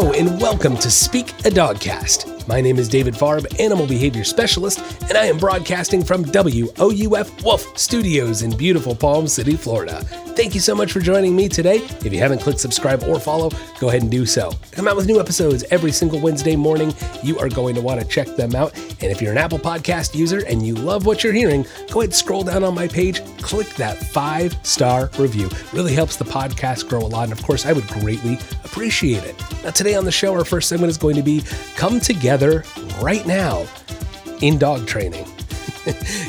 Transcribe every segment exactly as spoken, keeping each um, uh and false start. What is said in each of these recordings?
Hello and welcome to Speak a Dogcast. My name is David Farb, Animal Behavior Specialist, and I am broadcasting from W O U F Wolf Studios in beautiful Palm City, Florida. Thank you so much for joining me today. If you haven't clicked subscribe or follow, go ahead and do so. I come out with new episodes every single Wednesday morning. You are going to want to check them out. And if you're an Apple Podcast user and you love what you're hearing, go ahead and scroll down on my page, click that five-star review. It really helps the podcast grow a lot, and of course, I would greatly appreciate it. Now, today on the show, our first segment is going to be Come Together Right Now in Dog Training.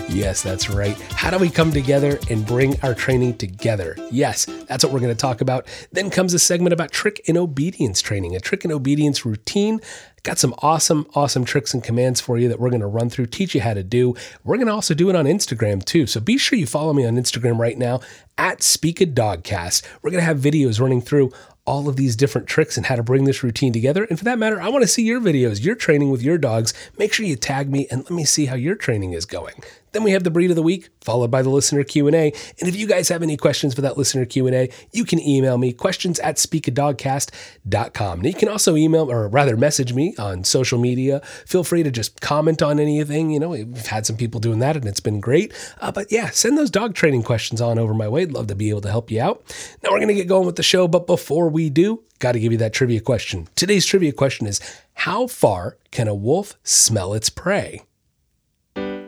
Yes, that's right. How do we come together and bring our training together? Yes, that's what we're going to talk about. Then comes a segment about trick and obedience training, a trick and obedience routine. Got some awesome, awesome tricks and commands for you that we're going to run through, teach you how to do. We're going to also do it on Instagram too. So be sure you follow me on Instagram right now at Speak a Dogcast. We're going to have videos running through all of these different tricks and how to bring this routine together. And for that matter, I want to see your videos, your training with your dogs. Make sure you tag me and let me see how your training is going. Then we have the breed of the week, followed by the listener Q and A. And if you guys have any questions for that listener Q and A, you can email me questions at speak a dogcast dot com. Now you can also email, or rather message me on social media. Feel free to just comment on anything. You know, we've had some people doing that and it's been great. Uh, but yeah, send those dog training questions on over my way. I'd love to be able to help you out. Now we're going to get going with the show. But before we do, got to give you that trivia question. Today's trivia question is, how far can a wolf smell its prey?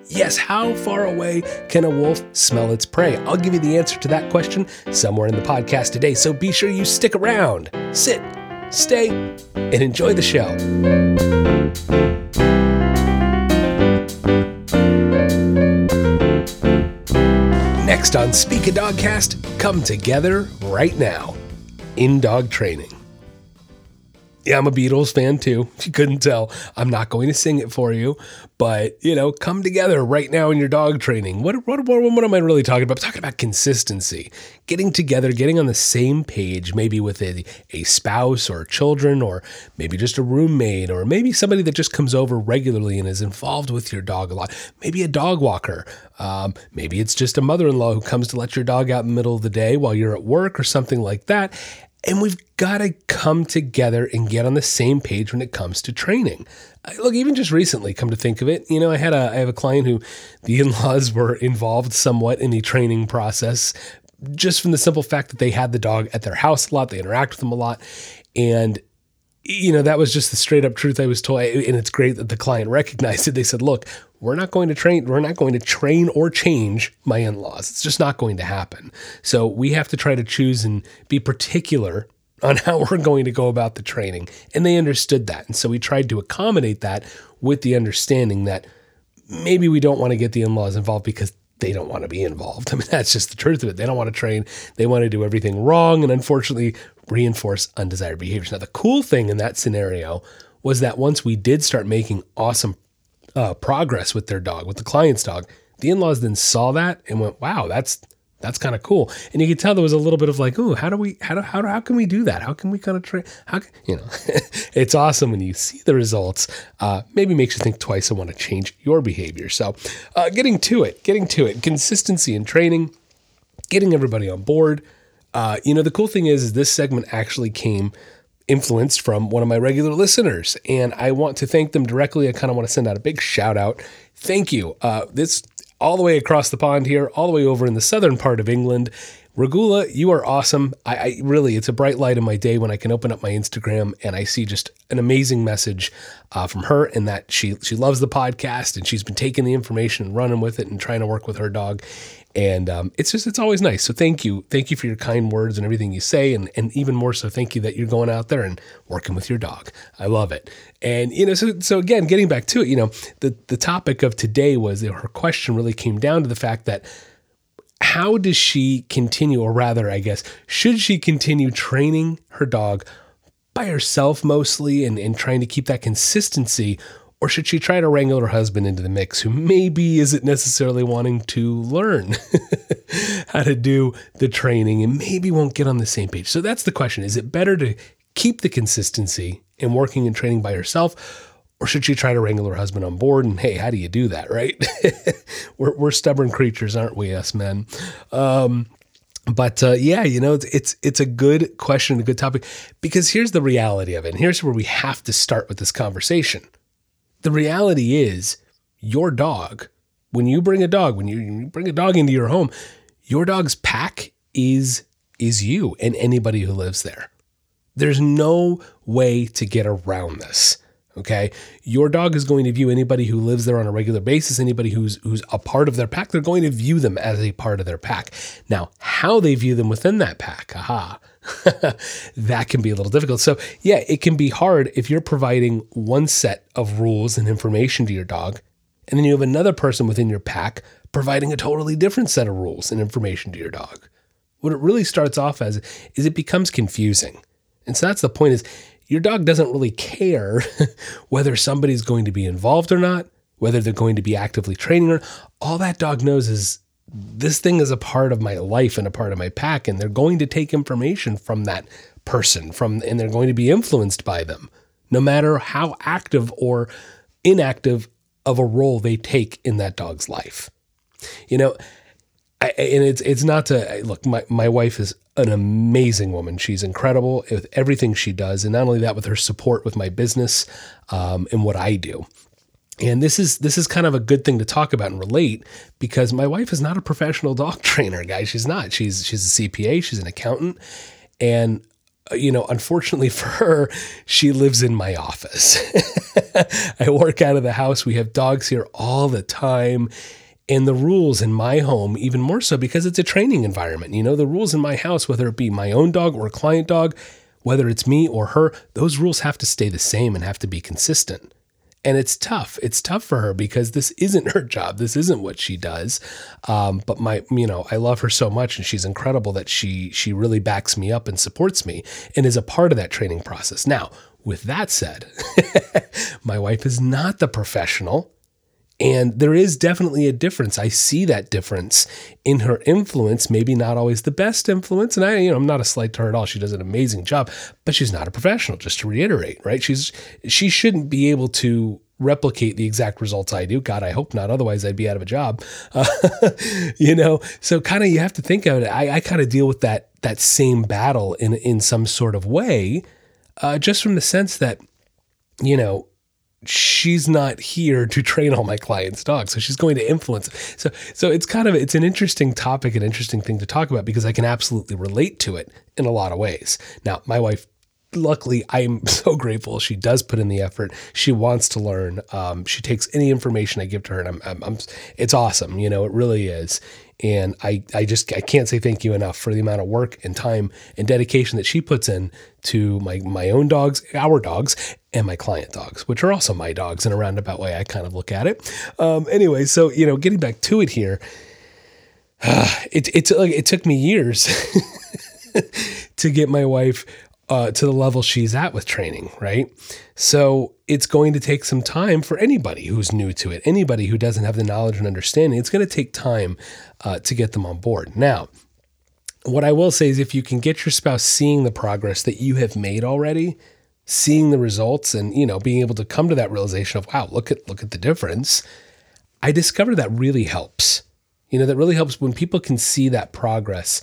Yes, how far away can a wolf smell its prey? I'll give you the answer to that question somewhere in the podcast today, so be sure you stick around, sit, stay, and enjoy the show. Next on Speak a Dogcast, come together right now in dog training. Yeah, I'm a Beatles fan too. If you couldn't tell, I'm not going to sing it for you, but you know, come together right now in your dog training. What, what, what, what am I really talking about? I'm talking about consistency, getting together, getting on the same page, maybe with a, a spouse or children, or maybe just a roommate, or maybe somebody that just comes over regularly and is involved with your dog a lot. Maybe a dog walker. Um, maybe it's just a mother-in-law who comes to let your dog out in the middle of the day while you're at work or something like that. And we've got to come together and get on the same page when it comes to training. I, look, even just recently, come to think of it, you know, I had a I have a client who the in-laws were involved somewhat in the training process, just from the simple fact that they had the dog at their house a lot, they interact with them a lot, and you know, that was just the straight up truth I was told. And it's great that the client recognized it. They said, look, we're not going to train, we're not going to train or change my in-laws. It's just not going to happen. So we have to try to choose and be particular on how we're going to go about the training. And they understood that. And so we tried to accommodate that with the understanding that maybe we don't want to get the in-laws involved because they don't want to be involved. I mean, that's just the truth of it. They don't want to train. They want to do everything wrong and unfortunately reinforce undesired behaviors. Now, the cool thing in that scenario was that once we did start making awesome uh, progress with their dog, with the client's dog, the in-laws then saw that and went, wow, that's that's kind of cool. And you could tell there was a little bit of like, oh, how do we, how do, how do, how can we do that? How can we kind of train? How can, you know, it's awesome when you see the results, uh, maybe makes you think twice and want to change your behavior. So, uh, getting to it, getting to it, consistency in training, getting everybody on board. Uh, you know, the cool thing is, is this segment actually came influenced from one of my regular listeners, and I want to thank them directly. I kind of want to send out a big shout out. Thank you. Uh, this all the way across the pond here, all the way over in the southern part of England. Regula, you are awesome. I, I really, it's a bright light in my day when I can open up my Instagram and I see just an amazing message uh, from her, and that she she loves the podcast and she's been taking the information and running with it and trying to work with her dog. And um, it's just, it's always nice. So thank you. Thank you for your kind words and everything you say. And, and even more so, thank you that you're going out there and working with your dog. I love it. And, you know, so, so again, getting back to it, you know, the, the topic of today was that her question really came down to the fact that how does she continue, or rather, I guess, should she continue training her dog by herself mostly and, and trying to keep that consistency? Or should she try to wrangle her husband into the mix, who maybe isn't necessarily wanting to learn how to do the training and maybe won't get on the same page? So that's the question. Is it better to keep the consistency in working and training by herself? Or should she try to wrangle her husband on board? And hey, how do you do that, right? we're, we're stubborn creatures, aren't we, us men? Um, But uh, yeah, you know, it's, it's it's a good question, a good topic, because here's the reality of it. And here's where we have to start with this conversation. The reality is your dog, when you bring a dog, when you, you bring a dog into your home, your dog's pack is is you and anybody who lives there. There's no way to get around this. Okay, your dog is going to view anybody who lives there on a regular basis, anybody who's who's a part of their pack, they're going to view them as a part of their pack. Now, how they view them within that pack, aha, that can be a little difficult. So yeah, it can be hard if you're providing one set of rules and information to your dog, and then you have another person within your pack providing a totally different set of rules and information to your dog. What it really starts off as is it becomes confusing. And so that's the point is, your dog doesn't really care whether somebody's going to be involved or not, whether they're going to be actively training or not. All that dog knows is this thing is a part of my life and a part of my pack, and they're going to take information from that person, from, and they're going to be influenced by them, no matter how active or inactive of a role they take in that dog's life. You know, I, and it's it's not to, look, my, my wife is an amazing woman. She's incredible with everything she does. And not only that, with her support with my business um, and what I do. And this is, this is kind of a good thing to talk about and relate, because my wife is not a professional dog trainer, guys. She's not, she's, she's a C P A, she's an accountant. And, you know, unfortunately for her, she lives in my office. I work out of the house. We have dogs here all the time. And the rules in my home, even more so because it's a training environment. You know, the rules in my house, whether it be my own dog or a client dog, whether it's me or her, those rules have to stay the same and have to be consistent. And it's tough. It's tough for her because this isn't her job. This isn't what she does. Um, but my, you know, I love her so much, and she's incredible that she she really backs me up and supports me and is a part of that training process. Now, with that said, my wife is not the professional. And there is definitely a difference. I see that difference in her influence, maybe not always the best influence. And I, you know, I'm not a slight to her at all. She does an amazing job, but she's not a professional, just to reiterate, right? She's, she shouldn't be able to replicate the exact results I do. God, I hope not. Otherwise I'd be out of a job, uh, you know? So kind of, you have to think of it. I, I kind of deal with that, that same battle in, in some sort of way, uh, just from the sense that, you know, she's not here to train all my clients' dogs. So she's going to influence. So, so it's kind of, it's an interesting topic, an interesting thing to talk about, because I can absolutely relate to it in a lot of ways. Now, my wife, luckily, I'm so grateful. She does put in the effort. She wants to learn. Um, she takes any information I give to her, and I'm, I'm, I'm, it's awesome. You know, it really is. And I, I just, I can't say thank you enough for the amount of work and time and dedication that she puts in to my, my own dogs, our dogs, and my client dogs, which are also my dogs in a roundabout way. I kind of look at it. Um, anyway, so, you know, getting back to it here, uh, it, it, it took me years to get my wife uh, to the level she's at with training. Right. So it's going to take some time for anybody who's new to it, anybody who doesn't have the knowledge and understanding. It's going to take time uh, to get them on board. Now, what I will say is, if you can get your spouse seeing the progress that you have made already, seeing the results, and, you know, being able to come to that realization of, wow, look at, look at the difference. I discovered that really helps, you know, that really helps when people can see that progress,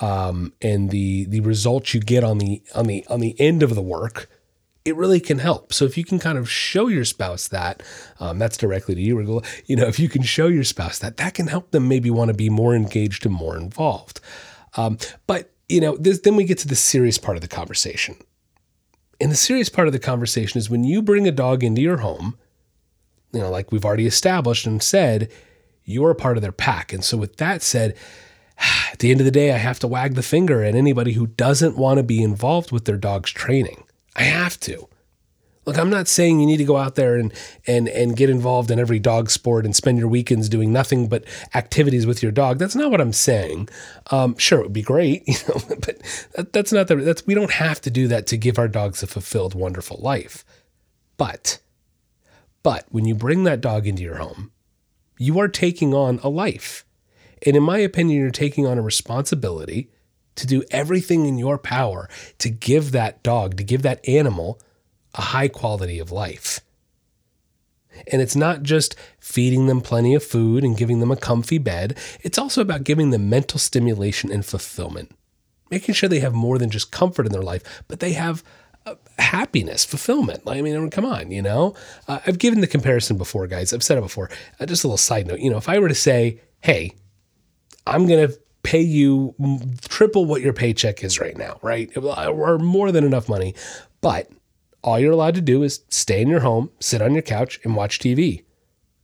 um, and the, the results you get on the, on the, on the end of the work, it really can help. So if you can kind of show your spouse that, um, that's directly to you, Regula, you know, if you can show your spouse that, that can help them maybe want to be more engaged and more involved. Um, but you know, this, then we get to the serious part of the conversation. And the serious part of the conversation is when you bring a dog into your home, you know, like we've already established and said, you're a part of their pack. And so with that said, at the end of the day, I have to wag the finger at anybody who doesn't want to be involved with their dog's training. I have to. Look, I'm not saying you need to go out there and and and get involved in every dog sport and spend your weekends doing nothing but activities with your dog. That's not what I'm saying. Um, sure, it would be great, you know, but that, that's not the. That's we don't have to do that to give our dogs a fulfilled, wonderful life. But, but when you bring that dog into your home, you are taking on a life, and in my opinion, you're taking on a responsibility to do everything in your power to give that dog, to give that animal a high quality of life. And it's not just feeding them plenty of food and giving them a comfy bed. It's also about giving them mental stimulation and fulfillment, making sure they have more than just comfort in their life, but they have uh, happiness, fulfillment. I mean, come on, you know, uh, I've given the comparison before, guys. I've said it before. Uh, just a little side note, you know, if I were to say, hey, I'm going to pay you triple what your paycheck is right now, right? Or more than enough money. But all you're allowed to do is stay in your home, sit on your couch, and watch T V.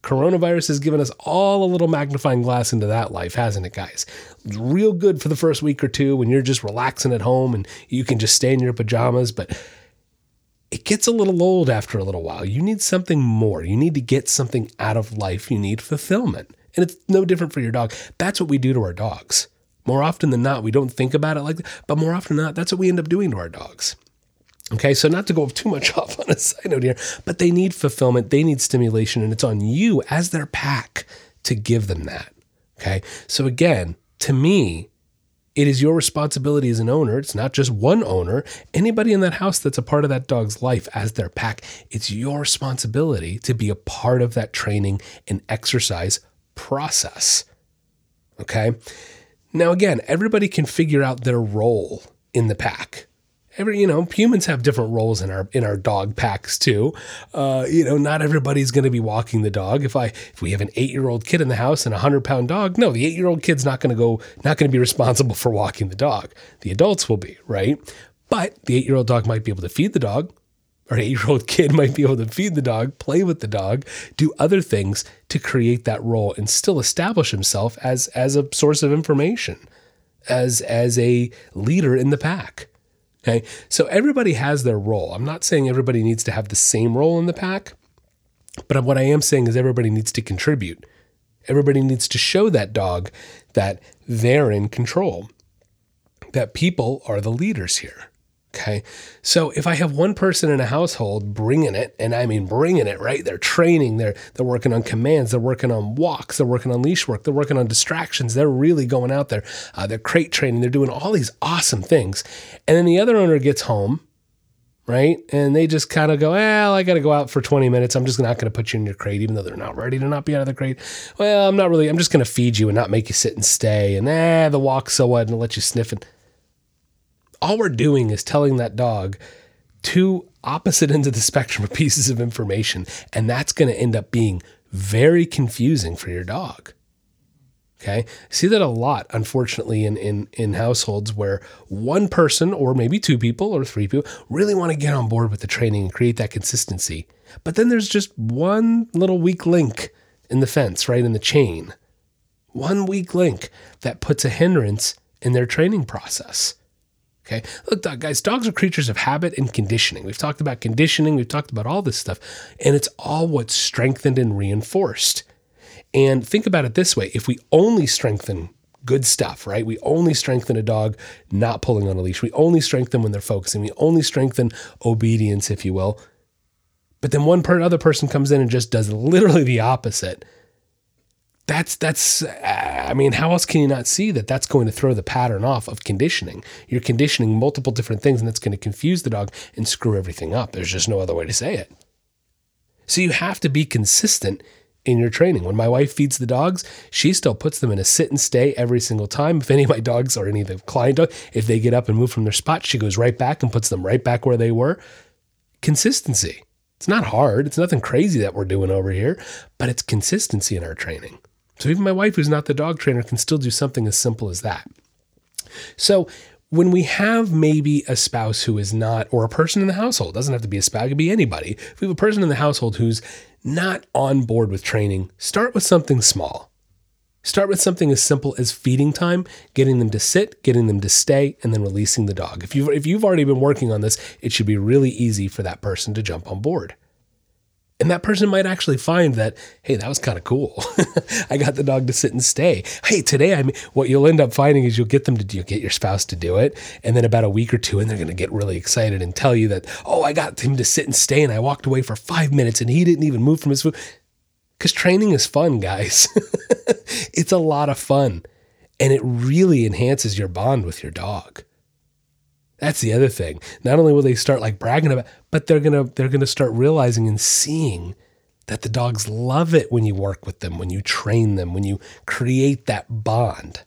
Coronavirus has given us all a little magnifying glass into that life, hasn't it, guys? It's real good for the first week or two when you're just relaxing at home and you can just stay in your pajamas, but it gets a little old after a little while. You need something more. You need to get something out of life. You need fulfillment. And it's no different for your dog. That's what we do to our dogs. More often than not, we don't think about it like that, but more often than not, that's what we end up doing to our dogs. Okay, so not to go too much off on a side note here, but they need fulfillment, they need stimulation, and it's on you as their pack to give them that. Okay, so again, to me, it is your responsibility as an owner. It's not just one owner. Anybody in that house that's a part of that dog's life as their pack, it's your responsibility to be a part of that training and exercise process. Okay. Now, again, everybody can figure out their role in the pack. Every, you know, humans have different roles in our, in our dog packs too. Uh, you know, not everybody's going to be walking the dog. If I, if we have an eight year old kid in the house and a hundred pound dog, no, the eight year old kid's not going to go, not going to be responsible for walking the dog. The adults will be, right? But the eight year old dog might be able to feed the dog. Or an eight-year-old kid might be able to feed the dog, play with the dog, do other things to create that role and still establish himself as, as a source of information, as, as a leader in the pack. Okay. So everybody has their role. I'm not saying everybody needs to have the same role in the pack, but what I am saying is everybody needs to contribute. Everybody needs to show that dog that they're in control, that people are the leaders here. Okay. So if I have one person in a household bringing it, and I mean, bringing it, right? They're training, they're, they're working on commands, they're working on walks, they're working on leash work, they're working on distractions. They're really going out there. Uh, they're crate training. They're doing all these awesome things. And then the other owner gets home, right? And they just kind of go, well, I got to go out for twenty minutes. I'm just not going to put you in your crate, even though they're not ready to not be out of the crate. Well, I'm not really, I'm just going to feed you and not make you sit and stay. And eh, the walk, so what? And let you sniff it. All we're doing is telling that dog two opposite ends of the spectrum of pieces of information, and that's going to end up being very confusing for your dog. Okay? I see that a lot, unfortunately, in, in, in households where one person or maybe two people or three people really want to get on board with the training and create that consistency. But then there's just one little weak link in the fence, right, in the chain. One weak link that puts a hindrance in their training process. Okay. Look, dog, guys, dogs are creatures of habit and conditioning. We've talked about conditioning. We've talked about all this stuff, and it's all what's strengthened and reinforced. And think about it this way. If we only strengthen good stuff, right? We only strengthen a dog not pulling on a leash. We only strengthen when they're focusing. We only strengthen obedience, if you will. But then one per- other person comes in and just does literally the opposite. That's, that's, I mean, how else can you not see that that's going to throw the pattern off of conditioning? You're conditioning multiple different things, and that's going to confuse the dog and screw everything up. There's just no other way to say it. So you have to be consistent in your training. When my wife feeds the dogs, she still puts them in a sit and stay every single time. If any of my dogs or any of the client dogs, if they get up and move from their spot, she goes right back and puts them right back where they were. Consistency. It's not hard. It's nothing crazy that we're doing over here, but it's consistency in our training. So even my wife, who's not the dog trainer, can still do something as simple as that. So when we have maybe a spouse who is not, or a person in the household, doesn't have to be a spouse, it could be anybody. If we have a person in the household who's not on board with training, start with something small. Start with something as simple as feeding time, getting them to sit, getting them to stay, and then releasing the dog. If you've, if you've already been working on this, it should be really easy for that person to jump on board. And that person might actually find that, hey, that was kind of cool. I got the dog to sit and stay. Hey, today, I'm. What you'll end up finding is you'll get them to do, you'll get your spouse to do it. And then about a week or two, and they're going to get really excited and tell you that, oh, I got him to sit and stay. And I walked away for five minutes and he didn't even move from his food. Because training is fun, guys. It's a lot of fun. And it really enhances your bond with your dog. That's the other thing. Not only will they start like bragging about, but they're going to, they're going to start realizing and seeing that the dogs love it when you work with them, when you train them, when you create that bond.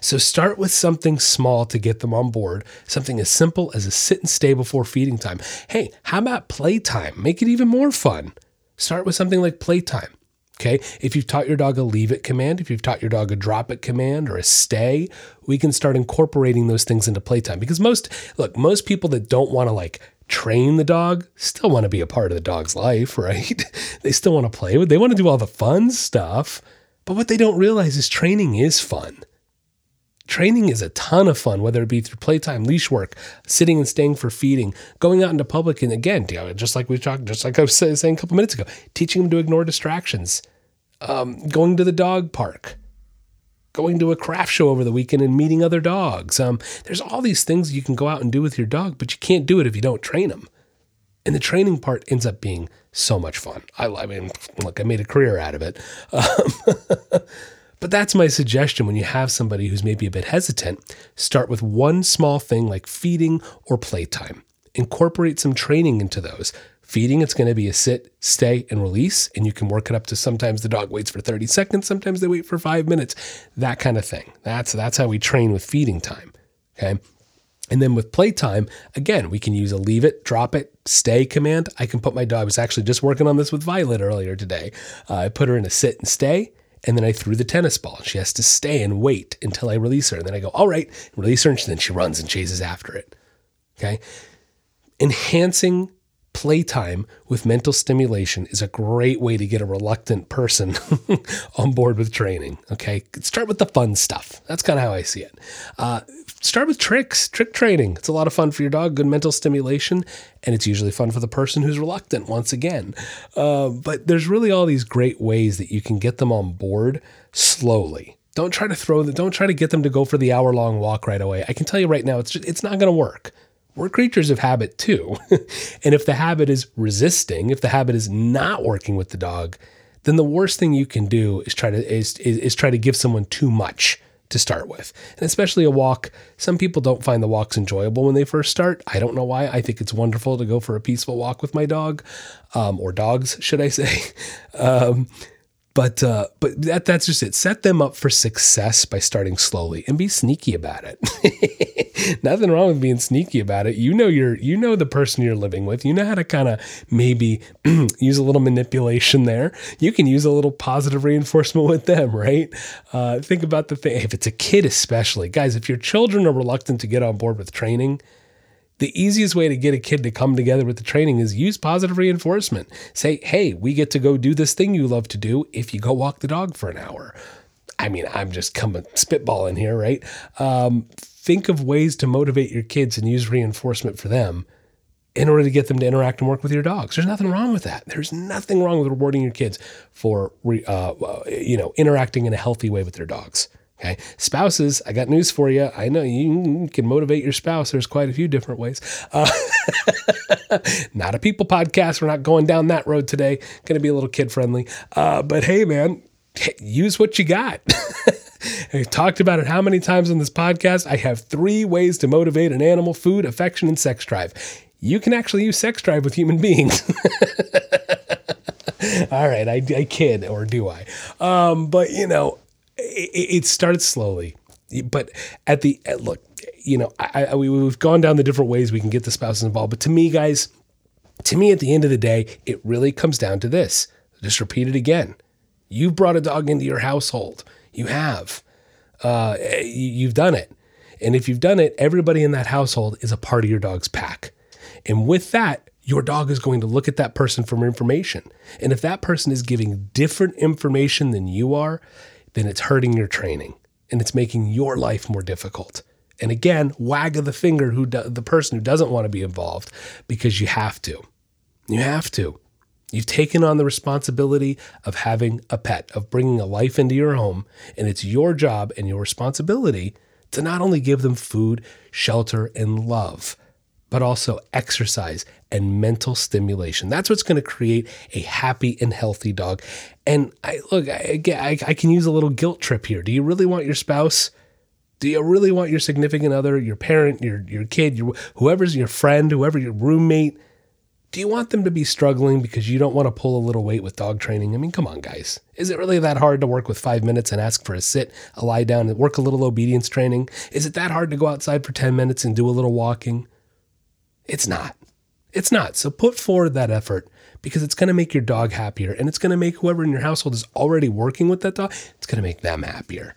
So start with something small to get them on board, something as simple as a sit and stay before feeding time. Hey, how about playtime? Make it even more fun. Start with something like playtime, okay? If you've taught your dog a leave it command, if you've taught your dog a drop it command or a stay, we can start incorporating those things into playtime. Because most, look, most people that don't want to like train the dog still want to be a part of the dog's life, right? They still want to play with, they want to do all the fun stuff. But what they don't realize is training is fun. Training is a ton of fun, whether it be through playtime, leash work, sitting and staying for feeding, going out into public, and again, just like we talked, just like I was saying a couple minutes ago, teaching them to ignore distractions, um, going to the dog park, going to a craft show over the weekend and meeting other dogs. Um, there's all these things you can go out and do with your dog, but you can't do it if you don't train them. And the training part ends up being so much fun. I, I mean, look, I made a career out of it. Um, But that's my suggestion when you have somebody who's maybe a bit hesitant. Start with one small thing like feeding or playtime. Incorporate some training into those. Feeding, it's going to be a sit, stay, and release. And you can work it up to sometimes the dog waits for thirty seconds. Sometimes they wait for five minutes. That kind of thing. That's, that's how we train with feeding time. Okay. And then with playtime, again, we can use a leave it, drop it, stay command. I can put my dog, I was actually just working on this with Violet earlier today. Uh, I put her in a sit and stay. And then I threw the tennis ball. She has to stay and wait until I release her. And then I go, all right, release her. And then she runs and chases after it. Okay. Enhancing playtime with mental stimulation is a great way to get a reluctant person on board with training. Okay. Start with the fun stuff. That's kind of how I see it. Uh, start with tricks, trick training. It's a lot of fun for your dog, good mental stimulation. And it's usually fun for the person who's reluctant once again. Uh, but there's really all these great ways that you can get them on board slowly. Don't try to throw them. Don't try to get them to go for the hour long walk right away. I can tell you right now, it's just, it's not going to work. We're creatures of habit too. And if the habit is resisting, if the habit is not working with the dog, then the worst thing you can do is try to, is, is, is try to give someone too much to start with. And especially a walk. Some people don't find the walks enjoyable when they first start. I don't know why. I think it's wonderful to go for a peaceful walk with my dog, um, or dogs, should I say. Um, But uh, but that that's just it. Set them up for success by starting slowly and be sneaky about it. Nothing wrong with being sneaky about it. You know you're you know the person you're living with. You know how to kind of maybe use a little manipulation there. You can use a little positive reinforcement with them, right? Uh, think about the thing. If it's a kid especially. Guys, if your children are reluctant to get on board with training, the easiest way to get a kid to come together with the training is use positive reinforcement. Say, hey, we get to go do this thing you love to do if you go walk the dog for an hour. I mean, I'm just coming spitballing here, right? Um, think of ways to motivate your kids and use reinforcement for them in order to get them to interact and work with your dogs. There's nothing wrong with that. There's nothing wrong with rewarding your kids for, uh, you know, interacting in a healthy way with their dogs. Okay. Spouses, I got news for you. I know you can motivate your spouse. There's quite a few different ways. Uh, not a people podcast. We're not going down that road today. Going to be a little kid friendly. Uh, but hey, man, use what you got. I've talked about it how many times on this podcast. I have three ways to motivate an animal: food, affection, and sex drive. You can actually use sex drive with human beings. All right. I, I kid, or do I? Um, but, you know, it starts slowly, but at the look, you know, I, I, we've gone down the different ways we can get the spouses involved. But to me, guys, to me, at the end of the day, it really comes down to this. Just repeat it again. You've brought a dog into your household. You have, uh, you've done it. And if you've done it, everybody in that household is a part of your dog's pack. And with that, your dog is going to look at that person for information. And if that person is giving different information than you are, then it's hurting your training and it's making your life more difficult. And again, wag of the finger who do, the person who doesn't want to be involved, because you have to. You have to. You've taken on the responsibility of having a pet, of bringing a life into your home, and it's your job and your responsibility to not only give them food, shelter, and love, but also exercise and mental stimulation. That's what's going to create a happy and healthy dog. And I look, I, I, I can use a little guilt trip here. Do you really want your spouse? Do you really want your significant other, your parent, your your kid, your whoever's your friend, whoever your roommate? Do you want them to be struggling because you don't want to pull a little weight with dog training? I mean, come on, guys. Is it really that hard to work with five minutes and ask for a sit, a lie down, and work a little obedience training? Is it that hard to go outside for ten minutes and do a little walking? It's not. It's not. So put forward that effort because it's going to make your dog happier, and it's going to make whoever in your household is already working with that dog, it's going to make them happier.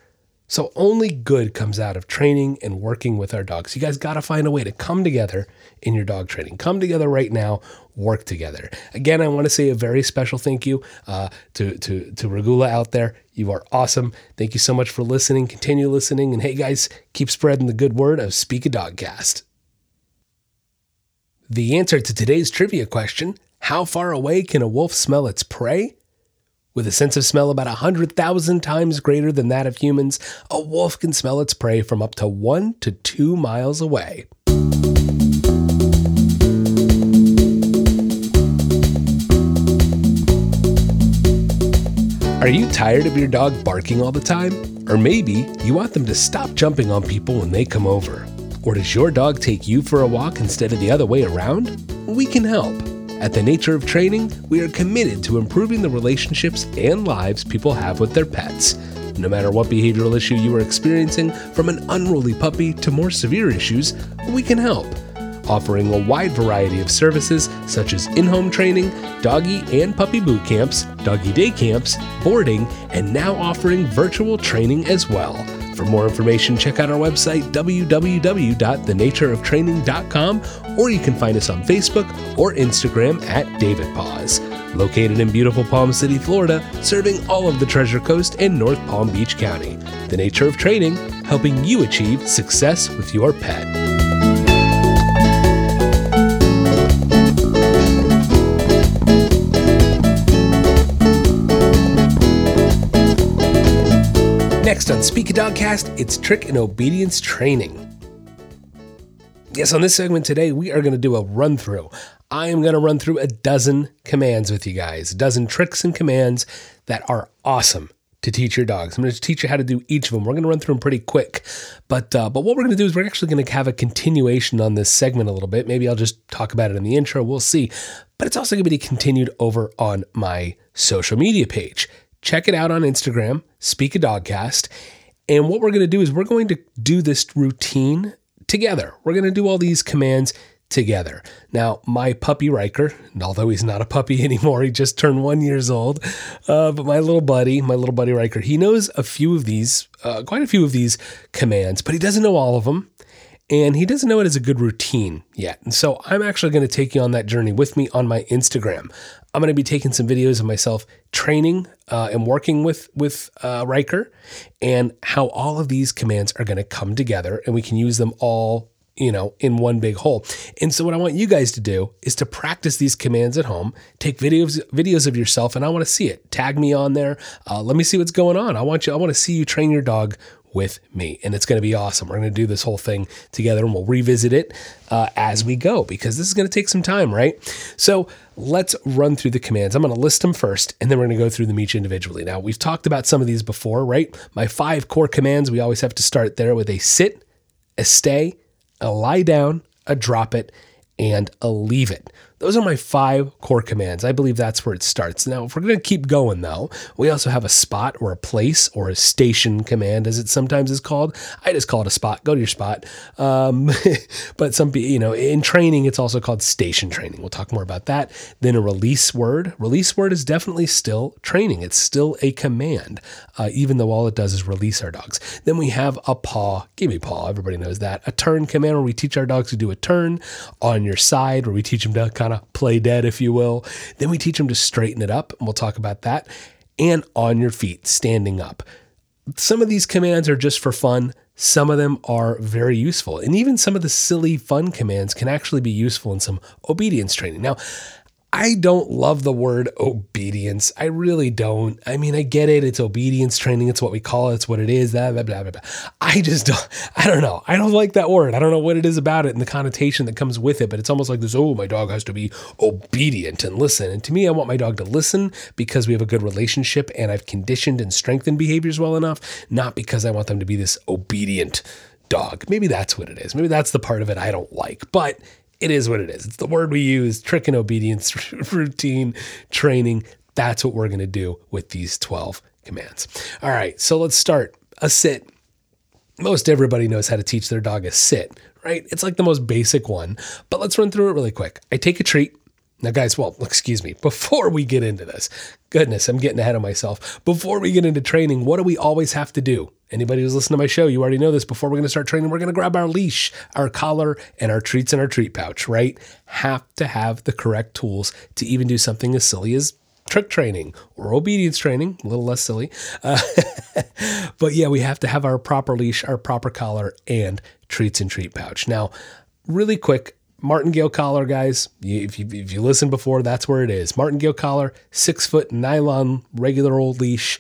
So only good comes out of training and working with our dogs. You guys got to find a way to come together in your dog training. Come together right now, work together. Again, I want to say a very special thank you uh, to, to, to Regula out there. You are awesome. Thank you so much for listening. Continue listening. And hey guys, keep spreading the good word of Speak a Dogcast. The answer to today's trivia question, how far away can a wolf smell its prey? With a sense of smell about one hundred thousand times greater than that of humans, a wolf can smell its prey from up to one to two miles away. Are you tired of your dog barking all the time? Or maybe you want them to stop jumping on people when they come over. Or does your dog take you for a walk instead of the other way around? We can help. At The Nature of Training, we are committed to improving the relationships and lives people have with their pets. No matter what behavioral issue you are experiencing, from an unruly puppy to more severe issues, we can help. Offering a wide variety of services such as in-home training, doggy and puppy boot camps, doggy day camps, boarding, and now offering virtual training as well. For more information, check out our website, w w w dot the nature of training dot com, or you can find us on Facebook or Instagram at David Paws. Located in beautiful Palm City, Florida, serving all of the Treasure Coast and North Palm Beach County. The Nature of Training, helping you achieve success with your pet. Next on Speak a Dogcast, it's trick and obedience training. Yes, on this segment today, we are going to do a run through. I am going to run through a dozen commands with you guys, a dozen tricks and commands that are awesome to teach your dogs. I'm going to teach you how to do each of them. We're going to run through them pretty quick. But uh, but what we're going to do is we're actually going to have a continuation on this segment a little bit. Maybe I'll just talk about it in the intro. We'll see. But it's also going to be continued over on my social media page. Check it out on Instagram, Speak a Dogcast. And what we're going to do is we're going to do this routine together. We're going to do all these commands together. Now, my puppy Riker, and although he's not a puppy anymore, he just turned one years old, uh, but my little buddy, my little buddy Riker, he knows a few of these, uh, quite a few of these commands, but he doesn't know all of them. And he doesn't know it as a good routine yet. And so I'm actually going to take you on that journey with me on my Instagram. I'm going to be taking some videos of myself training uh, and working with, with uh, Riker, and how all of these commands are going to come together and we can use them all, you know, in one big whole. And so what I want you guys to do is to practice these commands at home, take videos, videos of yourself, and I want to see it. Tag me on there. Uh, let me see what's going on. I want you, I want to see you train your dog with me, and it's going to be awesome. We're going to do this whole thing together, and we'll revisit it uh, as we go, because this is going to take some time, right? So let's run through the commands. I'm going to list them first, and then we're going to go through them each individually. Now, we've talked about some of these before, right? My five core commands, we always have to start there with a sit, a stay, a lie down, a drop it, and a leave it. Those are my five core commands. I believe that's where it starts. Now, if we're going to keep going, though, we also have a spot or a place or a station command, as it sometimes is called. I just call it a spot. Go to your spot. Um, but some, you know, in training, it's also called station training. We'll talk more about that. Then a release word. Release word is definitely still training. It's still a command, uh, even though all it does is release our dogs. Then we have a paw. Give me paw. Everybody knows that. A turn command, where we teach our dogs to do a turn. On your side, where we teach them to kind play dead, if you will. Then we teach them to straighten it up, and we'll talk about that. And on your feet, standing up. Some of these commands are just for fun. Some of them are very useful. And even some of the silly fun commands can actually be useful in some obedience training. Now, I don't love the word obedience. I really don't. I mean, I get it. It's obedience training. It's what we call it. It's what it is. Blah, blah, blah, blah. I just don't, I don't know. I don't like that word. I don't know what it is about it and the connotation that comes with it, but it's almost like this, oh, my dog has to be obedient and listen. And to me, I want my dog to listen because we have a good relationship and I've conditioned and strengthened behaviors well enough, not because I want them to be this obedient dog. Maybe that's what it is. Maybe that's the part of it I don't like, but it is what it is. It's the word we use, trick and obedience, routine, training. That's what we're going to do with these twelve commands. All right, so let's start. A sit. Most everybody knows how to teach their dog a sit, right? It's like the most basic one, but let's run through it really quick. I take a treat. Now, guys, well, excuse me, before we get into this, goodness, I'm getting ahead of myself. Before we get into training, what do we always have to do? Anybody who's listening to my show, you already know this. Before we're going to start training, we're going to grab our leash, our collar, and our treats in our treat pouch, right? Have to have the correct tools to even do something as silly as trick training or obedience training, a little less silly. Uh, but yeah, we have to have our proper leash, our proper collar, and treats in treat pouch. Now, really quick, martingale collar, guys, if you if you listened before, that's where it is. Martingale collar, six foot nylon, regular old leash,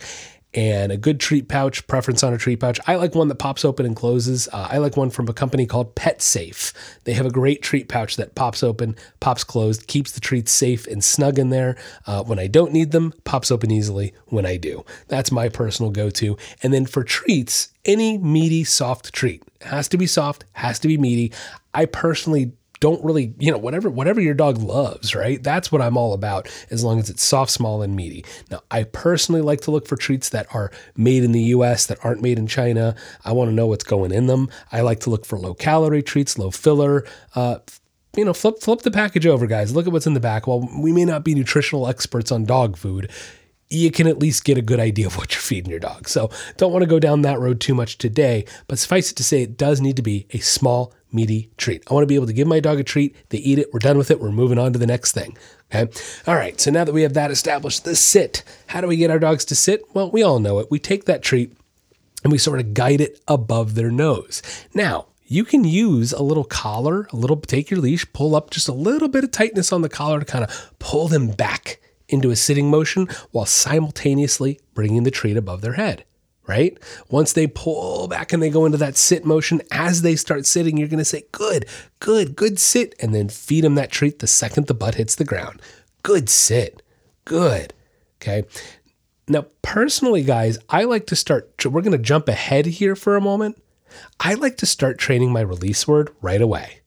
and a good treat pouch, preference on a treat pouch. I like one that pops open and closes. Uh, I like one from a company called PetSafe. They have a great treat pouch that pops open, pops closed, keeps the treats safe and snug in there. Uh, when I don't need them, pops open easily when I do. That's my personal go-to. And then for treats, any meaty, soft treat. Has to be soft, has to be meaty. I personally don't really, you know, whatever whatever your dog loves, right? That's what I'm all about, as long as it's soft, small, and meaty. Now, I personally like to look for treats that are made in the U S, that aren't made in China. I want to know what's going in them. I like to look for low-calorie treats, low-filler. Uh, you know, flip, flip the package over, guys. Look at what's in the back. While we may not be nutritional experts on dog food, you can at least get a good idea of what you're feeding your dog. So don't want to go down that road too much today, but suffice it to say, it does need to be a small, meaty treat. I want to be able to give my dog a treat. They eat it. We're done with it. We're moving on to the next thing. Okay. All right. So now that we have that established, the sit. How do we get our dogs to sit? Well, we all know it. We take that treat and we sort of guide it above their nose. Now, you can use a little collar, a little, take your leash, pull up just a little bit of tightness on the collar to kind of pull them back into a sitting motion while simultaneously bringing the treat above their head. Right? Once they pull back and they go into that sit motion, as they start sitting, you're going to say, good, good, good sit. And then feed them that treat the second the butt hits the ground. Good sit. Good. Okay. Now, personally, guys, I like to start, we're going to jump ahead here for a moment. I like to start training my release word right away.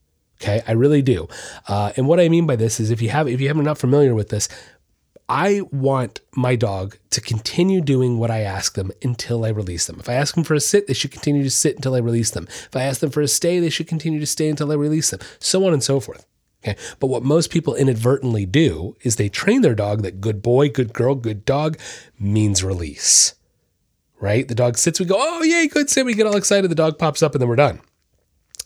Okay. I really do. Uh, and what I mean by this is if you have, if you haven't not familiar with this, I want my dog to continue doing what I ask them until I release them. If I ask them for a sit, they should continue to sit until I release them. If I ask them for a stay, they should continue to stay until I release them, so on and so forth. Okay. But what most people inadvertently do is they train their dog that good boy, good girl, good dog means release, right? The dog sits, we go, oh, yay, good sit. We get all excited. The dog pops up and then we're done.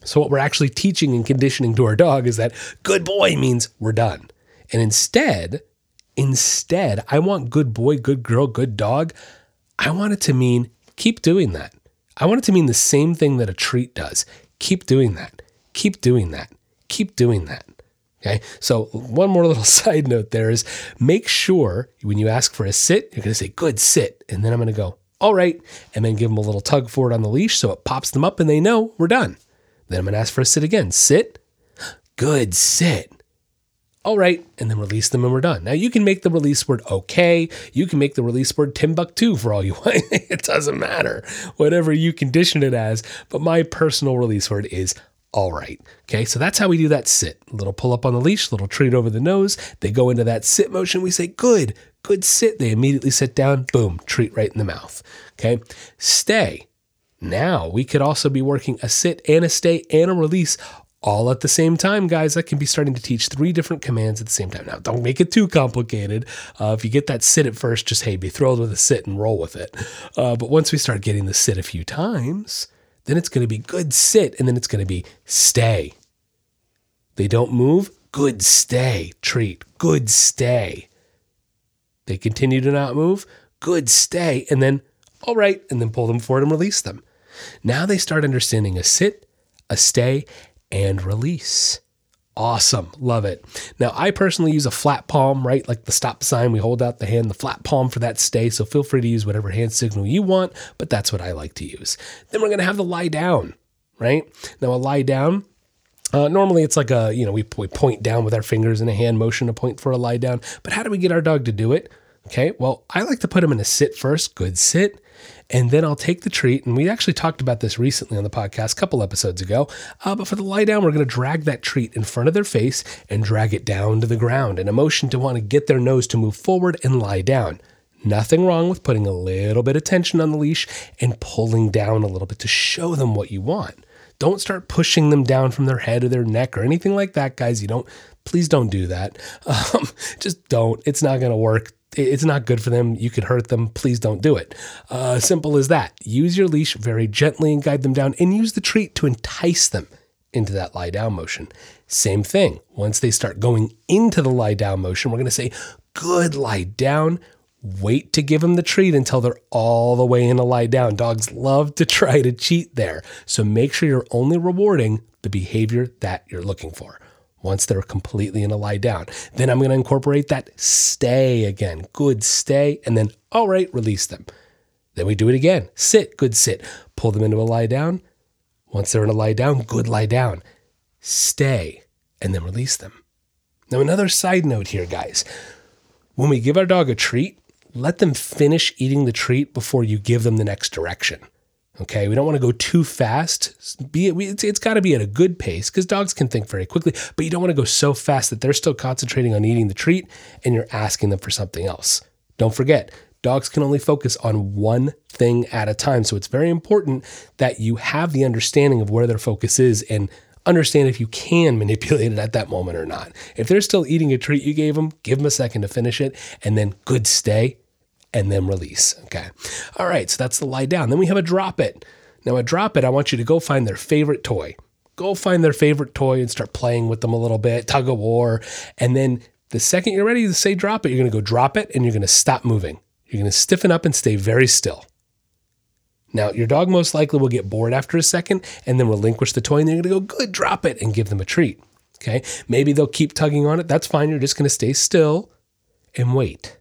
So what we're actually teaching and conditioning to our dog is that good boy means we're done. And instead... Instead, I want good boy, good girl, good dog. I want it to mean keep doing that. I want it to mean the same thing that a treat does. Keep doing that. Keep doing that. Keep doing that. Okay. So one more little side note there is make sure when you ask for a sit, you're going to say good sit. And then I'm going to go, all right. And then give them a little tug forward on the leash. So it pops them up and they know we're done. Then I'm going to ask for a sit again. Sit. Good sit. All right, and then release them and we're done. Now, you can make the release word okay. You can make the release word Timbuktu for all you want. It doesn't matter. Whatever you condition it as. But my personal release word is all right. Okay, so that's how we do that sit. A little pull up on the leash, a little treat over the nose. They go into that sit motion. We say, good, good sit. They immediately sit down. Boom, treat right in the mouth. Okay, stay. Now, we could also be working a sit and a stay and a release all at the same time, guys. I can be starting to teach three different commands at the same time. Now, don't make it too complicated. Uh, if you get that sit at first, just, hey, be thrilled with a sit and roll with it. Uh, but once we start getting the sit a few times, then it's going to be good sit, and then it's going to be stay. They don't move. Good stay. Treat. Good stay. They continue to not move. Good stay. And then, all right, and then pull them forward and release them. Now they start understanding a sit, a stay, and release. Awesome. Love it. Now, I personally use a flat palm, right? Like the stop sign, we hold out the hand, the flat palm for that stay. So feel free to use whatever hand signal you want, but that's what I like to use. Then we're going to have the lie down, right? Now, a lie down, uh, normally it's like a, you know, we, we point down with our fingers in a hand motion to point for a lie down, but how do we get our dog to do it? Okay, well, I like to put them in a sit first, good sit, and then I'll take the treat. And we actually talked about this recently on the podcast a couple episodes ago. Uh, but for the lie down, we're going to drag that treat in front of their face and drag it down to the ground in a motion to want to get their nose to move forward and lie down. Nothing wrong with putting a little bit of tension on the leash and pulling down a little bit to show them what you want. Don't start pushing them down from their head or their neck or anything like that, guys. You don't, please don't do that. Um, just don't. It's not going to work. It's not good for them. You could hurt them. Please don't do it. Uh, simple as that. Use your leash very gently and guide them down, and use the treat to entice them into that lie down motion. Same thing. Once they start going into the lie down motion, we're going to say, good, lie down. Wait to give them the treat until they're all the way in a lie down. Dogs love to try to cheat there. So make sure you're only rewarding the behavior that you're looking for. Once they're completely in a lie down, then I'm going to incorporate that stay again. Good stay. And then, all right, release them. Then we do it again. Sit, good sit. Pull them into a lie down. Once they're in a lie down, good lie down. Stay, and then release them. Now, another side note here, guys. When we give our dog a treat, let them finish eating the treat before you give them the next direction. Okay, we don't want to go too fast. Be it, we, it's, it's got to be at a good pace because dogs can think very quickly, but you don't want to go so fast that they're still concentrating on eating the treat and you're asking them for something else. Don't forget, dogs can only focus on one thing at a time. So it's very important that you have the understanding of where their focus is and understand if you can manipulate it at that moment or not. If they're still eating a treat you gave them, give them a second to finish it, and then good stay, and then release. Okay. All right. So that's the lie down. Then we have a drop it. Now a drop it, I want you to go find their favorite toy. Go find their favorite toy and start playing with them a little bit, tug of war. And then the second you're ready to say drop it, you're going to go drop it and you're going to stop moving. You're going to stiffen up and stay very still. Now your dog most likely will get bored after a second and then relinquish the toy and they're going to go good, drop it and give them a treat. Okay. Maybe they'll keep tugging on it. That's fine. You're just going to stay still and wait.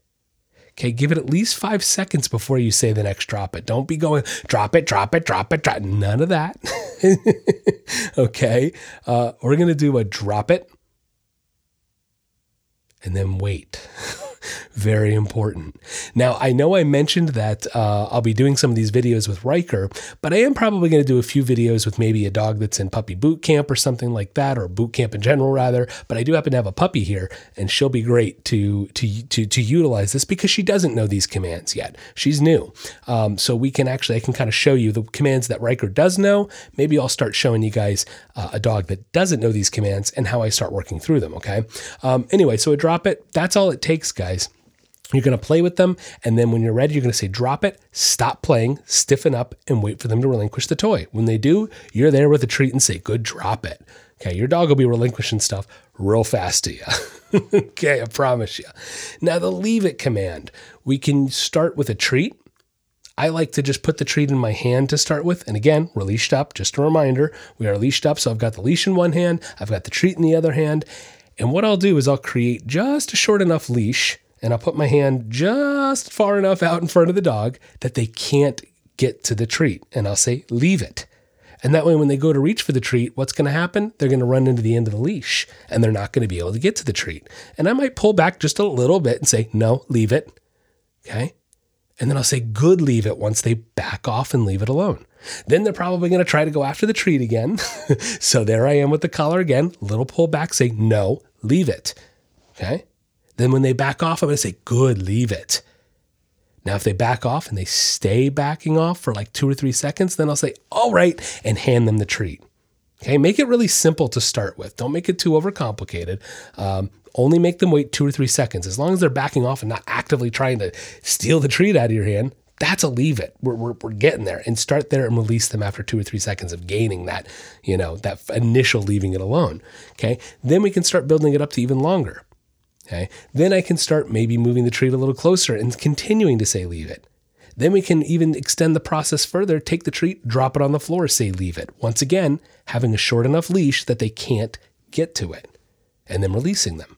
Okay, give it at least five seconds before you say the next drop it. Don't be going, drop it, drop it, drop it, drop it. None of that. Okay, uh, we're going to do a drop it and then wait. Very important. Now, I know I mentioned that uh, I'll be doing some of these videos with Riker, but I am probably going to do a few videos with maybe a dog that's in puppy boot camp or something like that, or boot camp in general, rather. But I do happen to have a puppy here, and she'll be great to to to, to utilize this because she doesn't know these commands yet. She's new. Um, so we can actually, I can kind of show you the commands that Riker does know. Maybe I'll start showing you guys uh, a dog that doesn't know these commands and how I start working through them, okay? Um, anyway, so a drop it, that's all it takes, guys. You're going to play with them, and then when you're ready, you're going to say, drop it, stop playing, stiffen up, and wait for them to relinquish the toy. When they do, you're there with a treat and say, good, drop it. Okay, your dog will be relinquishing stuff real fast to you. Okay, I promise you. Now, the leave it command. We can start with a treat. I like to just put the treat in my hand to start with. And again, we're leashed up. Just a reminder, we are leashed up, so I've got the leash in one hand. I've got the treat in the other hand. And what I'll do is I'll create just a short enough leash, and I'll put my hand just far enough out in front of the dog that they can't get to the treat. And I'll say, leave it. And that way, when they go to reach for the treat, what's going to happen? They're going to run into the end of the leash, and they're not going to be able to get to the treat. And I might pull back just a little bit and say, no, leave it. Okay. And then I'll say, good, leave it once they back off and leave it alone. Then they're probably going to try to go after the treat again. So there I am with the collar again, little pull back, say, no, leave it. Okay. Then when they back off, I'm going to say, good, leave it. Now, if they back off and they stay backing off for like two or three seconds, then I'll say, all right, and hand them the treat. Okay, make it really simple to start with. Don't make it too overcomplicated. Um, only make them wait two or three seconds. As long as they're backing off and not actively trying to steal the treat out of your hand, that's a leave it. We're, we're, we're getting there. And start there and release them after two or three seconds of gaining that, you know, that initial leaving it alone. Okay, then we can start building it up to even longer. Okay. Then I can start maybe moving the treat a little closer and continuing to say leave it. Then we can even extend the process further, take the treat, drop it on the floor, say leave it. Once again, having a short enough leash that they can't get to it and then releasing them.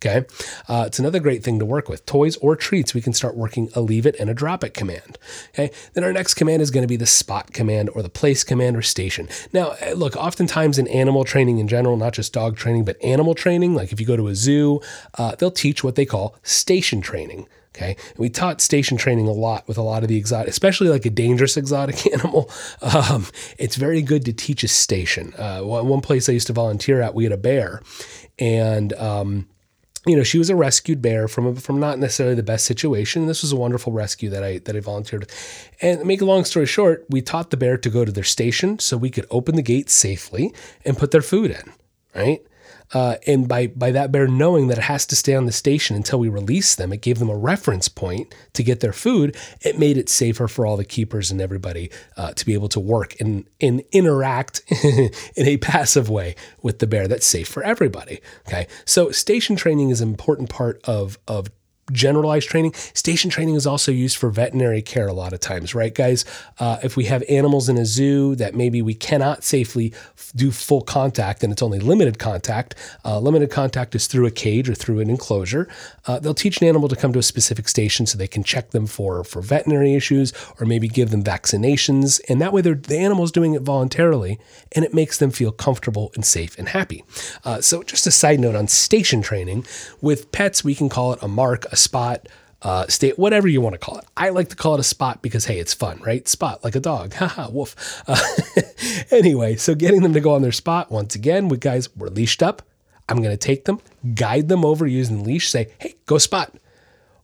Okay. Uh, it's another great thing to work with. Toys or treats, we can start working a leave it and a drop it command. Okay. Then our next command is going to be the spot command or the place command or station. Now, look, oftentimes in animal training in general, not just dog training, but animal training, like if you go to a zoo, uh, they'll teach what they call station training. Okay. And we taught station training a lot with a lot of the exotic, especially like a dangerous exotic animal. Um, it's very good to teach a station. Uh, one place I used to volunteer at, we had a bear, and, um, you know, she was a rescued bear from, from not necessarily the best situation. This was a wonderful rescue that I, that I volunteered with. And to make a long story short, we taught the bear to go to their station so we could open the gate safely and put their food in. Right. Uh, and by, by that bear knowing that it has to stay on the station until we release them, it gave them a reference point to get their food. It made it safer for all the keepers and everybody uh, to be able to work and, and interact in a passive way with the bear that's safe for everybody. Okay. So station training is an important part of, of generalized training. Station training is also used for veterinary care a lot of times, right, guys? Uh, if we have animals in a zoo that maybe we cannot safely f- do full contact, and it's only limited contact, uh, limited contact is through a cage or through an enclosure. Uh, they'll teach an animal to come to a specific station so they can check them for, for veterinary issues, or maybe give them vaccinations. And that way they're, the animal's doing it voluntarily, and it makes them feel comfortable and safe and happy. Uh, so just a side note on station training, with pets, we can call it a mark, a spot, uh, state, whatever you want to call it. I like to call it a spot because, hey, it's fun, right? Spot, like a dog. Haha, woof. Uh, anyway, so getting them to go on their spot. Once again, we guys, we're leashed up. I'm going to take them, guide them over using the leash, say, hey, go spot.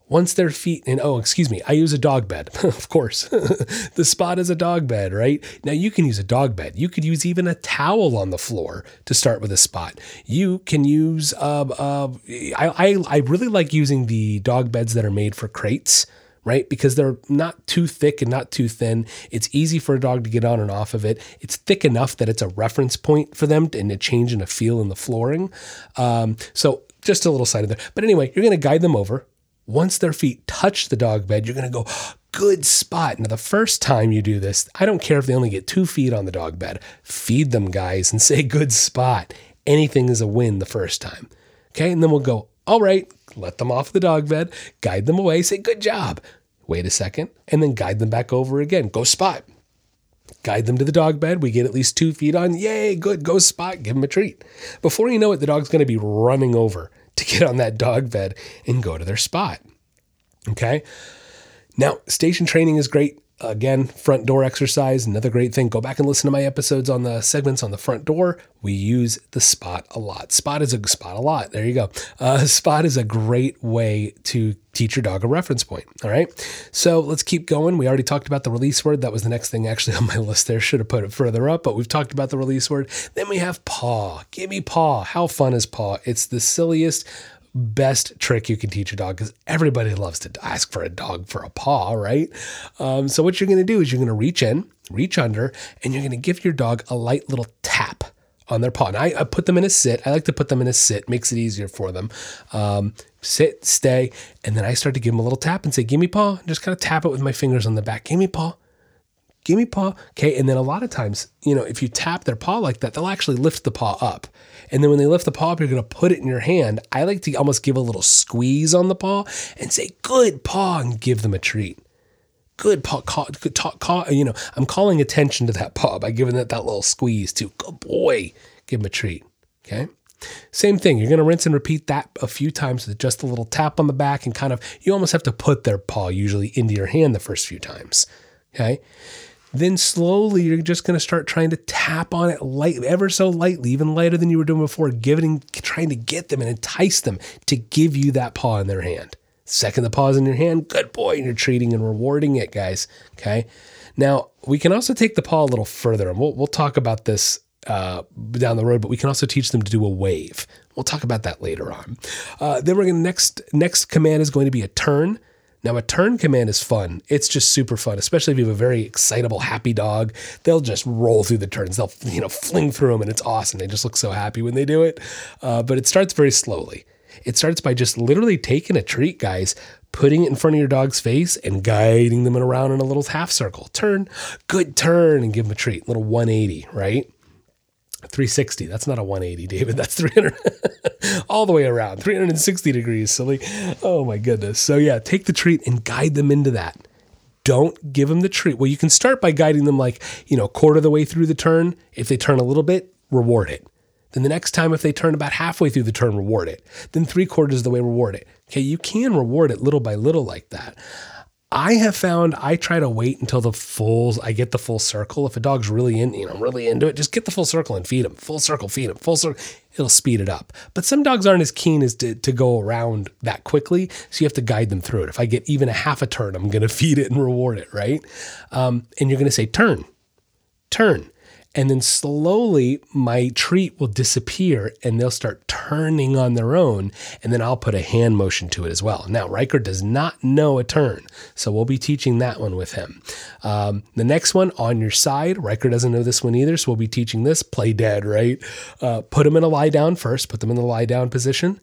Once their feet, and oh, excuse me, I use a dog bed, of course. The spot is a dog bed, right? Now you can use a dog bed. You could use even a towel on the floor to start with a spot. You can use, uh, uh, I, I, I really like using the dog beds that are made for crates, right? Because they're not too thick and not too thin. It's easy for a dog to get on and off of it. It's thick enough that it's a reference point for them and a change in a feel in the flooring. Um, so just a little side of there. But anyway, you're going to guide them over. Once their feet touch the dog bed, you're going to go, good spot. Now, the first time you do this, I don't care if they only get two feet on the dog bed. Feed them, guys, and say good spot. Anything is a win the first time. Okay, and then we'll go, all right, let them off the dog bed, guide them away, say good job. Wait a second, and then guide them back over again. Go spot. Guide them to the dog bed. We get at least two feet on. Yay, good, go spot. Give them a treat. Before you know it, the dog's going to be running over to get on that dog bed and go to their spot. Okay. Now, station training is great. Again, front door exercise, another great thing. Go back and listen to my episodes on the segments on the front door. We use the spot a lot. Spot is a spot a lot. There you go. Uh, spot is a great way to teach your dog a reference point. All right. So let's keep going. We already talked about the release word. That was the next thing actually on my list there. Should have put it further up, but we've talked about the release word. Then we have paw. Give me paw. How fun is paw? It's the silliest, best trick you can teach a dog because everybody loves to ask for a dog for a paw, right? Um, so what you're going to do is you're going to reach in, reach under, and you're going to give your dog a light little tap on their paw. And I, I put them in a sit. I like to put them in a sit. Makes it easier for them. Um, sit, stay. And then I start to give them a little tap and say, give me paw. And just kind of tap it with my fingers on the back. Give me paw. Give me paw. Okay. And then a lot of times, you know, if you tap their paw like that, they'll actually lift the paw up. And then when they lift the paw up, you're going to put it in your hand. I like to almost give a little squeeze on the paw and say, good paw, and give them a treat. Good paw, call, talk, call, you know, I'm calling attention to that paw by giving it that little squeeze too. Good boy. Give them a treat. Okay. Same thing. You're going to rinse and repeat that a few times with just a little tap on the back and kind of, you almost have to put their paw usually into your hand the first few times. Okay. Then slowly, you're just going to start trying to tap on it light, ever so lightly, even lighter than you were doing before, giving, trying to get them and entice them to give you that paw in their hand. Second, the paw's in your hand. Good boy. And you're treating and rewarding it, guys. Okay. Now, we can also take the paw a little further, and we'll, we'll talk about this uh, down the road, but we can also teach them to do a wave. We'll talk about that later on. Uh, then we're going to next, next command is going to be a turn. Now, a turn command is fun. It's just super fun, especially if you have a very excitable, happy dog. They'll just roll through the turns. They'll, you know, fling through them, and it's awesome. They just look so happy when they do it. Uh, but it starts very slowly. It starts by just literally taking a treat, guys, putting it in front of your dog's face and guiding them around in a little half circle. Turn, good turn, and give them a treat. Little one eighty, right? three sixty. That's not a one eighty, David. That's three hundred. All the way around. three hundred sixty degrees, silly. Oh, my goodness. So, yeah, take the treat and guide them into that. Don't give them the treat. Well, you can start by guiding them like, you know, quarter of the way through the turn. If they turn a little bit, reward it. Then the next time, if they turn about halfway through the turn, reward it. Then three quarters of the way, reward it. Okay, you can reward it little by little like that. I have found I try to wait until the full, I get the full circle. If a dog's really in, you know, really into it, just get the full circle and feed him. Full circle, feed him. Full circle. It'll speed it up. But some dogs aren't as keen as to, to go around that quickly, so you have to guide them through it. If I get even a half a turn, I'm going to feed it and reward it, right? Um, and you're going to say, turn, turn. And then slowly my treat will disappear and they'll start turning on their own. And then I'll put a hand motion to it as well. Now, Riker does not know a turn, so we'll be teaching that one with him. Um, the next one, on your side. Riker doesn't know this one either, so we'll be teaching this. Play dead, right? Uh, put them in a lie down first. Put them in the lie down position.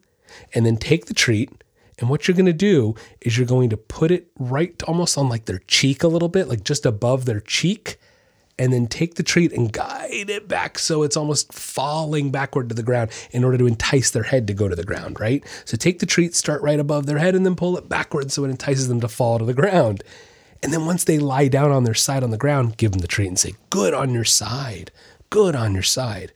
And then take the treat. And what you're going to do is you're going to put it right almost on like their cheek a little bit, like just above their cheek. And then take the treat and guide it back so it's almost falling backward to the ground in order to entice their head to go to the ground, right? So take the treat, start right above their head, and then pull it backwards so it entices them to fall to the ground. And then once they lie down on their side on the ground, give them the treat and say, good on your side, good on your side.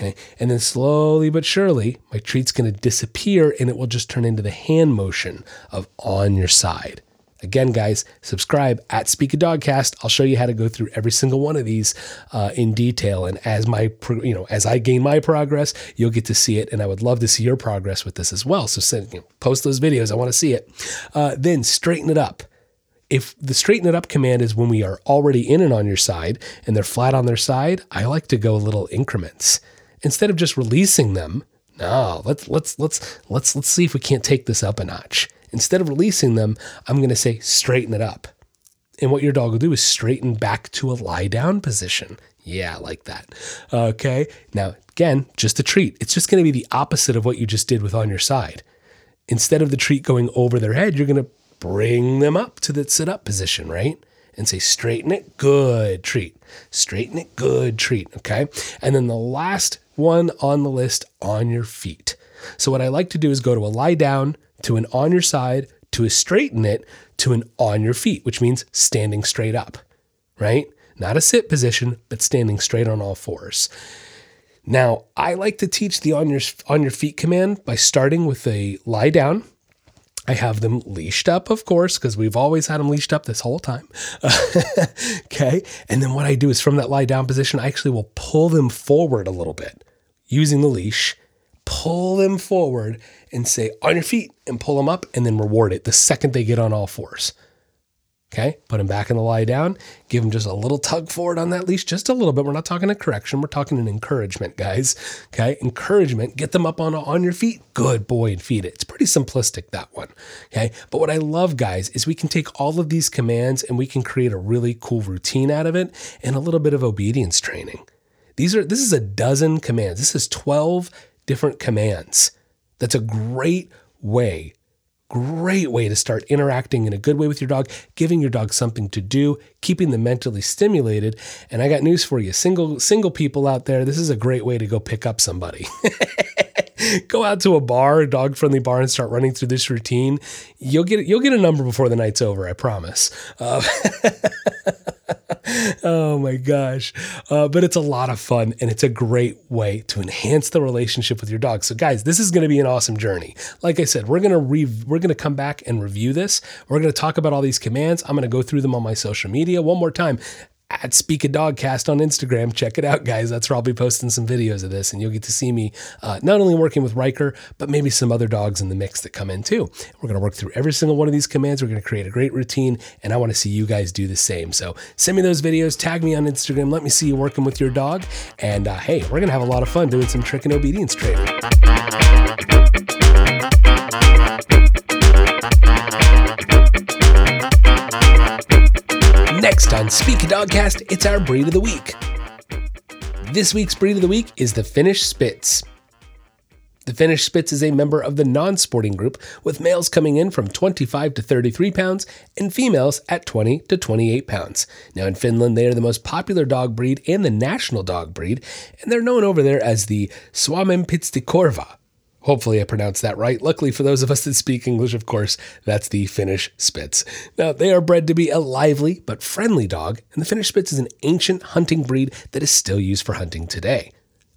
Okay? And then slowly but surely, my treat's going to disappear and it will just turn into the hand motion of on your side. Again, guys, subscribe at Speak a Dogcast. I'll show you how to go through every single one of these uh, in detail. And as my, pro- you know, as I gain my progress, you'll get to see it. And I would love to see your progress with this as well. So send, you know, post those videos. I want to see it. Uh, then straighten it up. If the straighten it up command is when we are already in and on your side and they're flat on their side, I like to go little increments instead of just releasing them. No, let's let's let's let's let's see if we can't take this up a notch. Instead of releasing them, I'm going to say straighten it up. And what your dog will do is straighten back to a lie down position. Yeah, like that. Okay. Now, again, just a treat. It's just going to be the opposite of what you just did with on your side. Instead of the treat going over their head, you're going to bring them up to the sit up position, right? And say, straighten it, good treat. Straighten it, good treat. Okay. And then the last one on the list, on your feet. So what I like to do is go to a lie down, to an on your side, to a straighten it, to an on your feet, which means standing straight up, right? Not a sit position, but standing straight on all fours. Now, I like to teach the on your on your feet command by starting with a lie down. I have them leashed up, of course, because we've always had them leashed up this whole time. Okay. And then what I do is from that lie down position, I actually will pull them forward a little bit using the leash. Pull them forward and say on your feet and pull them up and then reward it the second they get on all fours. Okay. Put them back in the lie down, give them just a little tug forward on that leash, just a little bit. We're not talking a correction. We're talking an encouragement, guys. Okay. Encouragement, get them up on, on your feet. Good boy. And feed it. It's pretty simplistic, that one. Okay. But what I love, guys, is we can take all of these commands and we can create a really cool routine out of it and a little bit of obedience training. These are, this is a dozen commands. This is twelve different commands. That's a great way, great way to start interacting in a good way with your dog, giving your dog something to do, keeping them mentally stimulated. And I got news for you, single, single people out there, this is a great way to go pick up somebody. Go out to a bar, a dog-friendly bar, and start running through this routine. You'll get, you'll get a number before the night's over, I promise. Uh, oh my gosh. Uh, but it's a lot of fun and it's a great way to enhance the relationship with your dog. So guys, this is going to be an awesome journey. Like I said, we're going to re- we're going to come back and review this. We're going to talk about all these commands. I'm going to go through them on my social media one more time. At Speak a Dogcast on Instagram. Check it out, guys. That's where I'll be posting some videos of this, and you'll get to see me uh, not only working with Riker, but maybe some other dogs in the mix that come in too. We're going to work through every single one of these commands. We're going to create a great routine, and I want to see you guys do the same. So send me those videos, tag me on Instagram, let me see you working with your dog, and uh, hey, we're going to have a lot of fun doing some trick and obedience training. Next on Speak a Dogcast, it's our breed of the week. This week's breed of the week is the Finnish Spitz. The Finnish Spitz is a member of the non-sporting group, with males coming in from twenty-five to thirty-three pounds and females at twenty to twenty-eight pounds. Now in Finland, they are the most popular dog breed and the national dog breed, and they're known over there as the Suomenpitsikorva. Hopefully I pronounced that right. Luckily for those of us that speak English, of course, that's the Finnish Spitz. Now, they are bred to be a lively but friendly dog, and the Finnish Spitz is an ancient hunting breed that is still used for hunting today.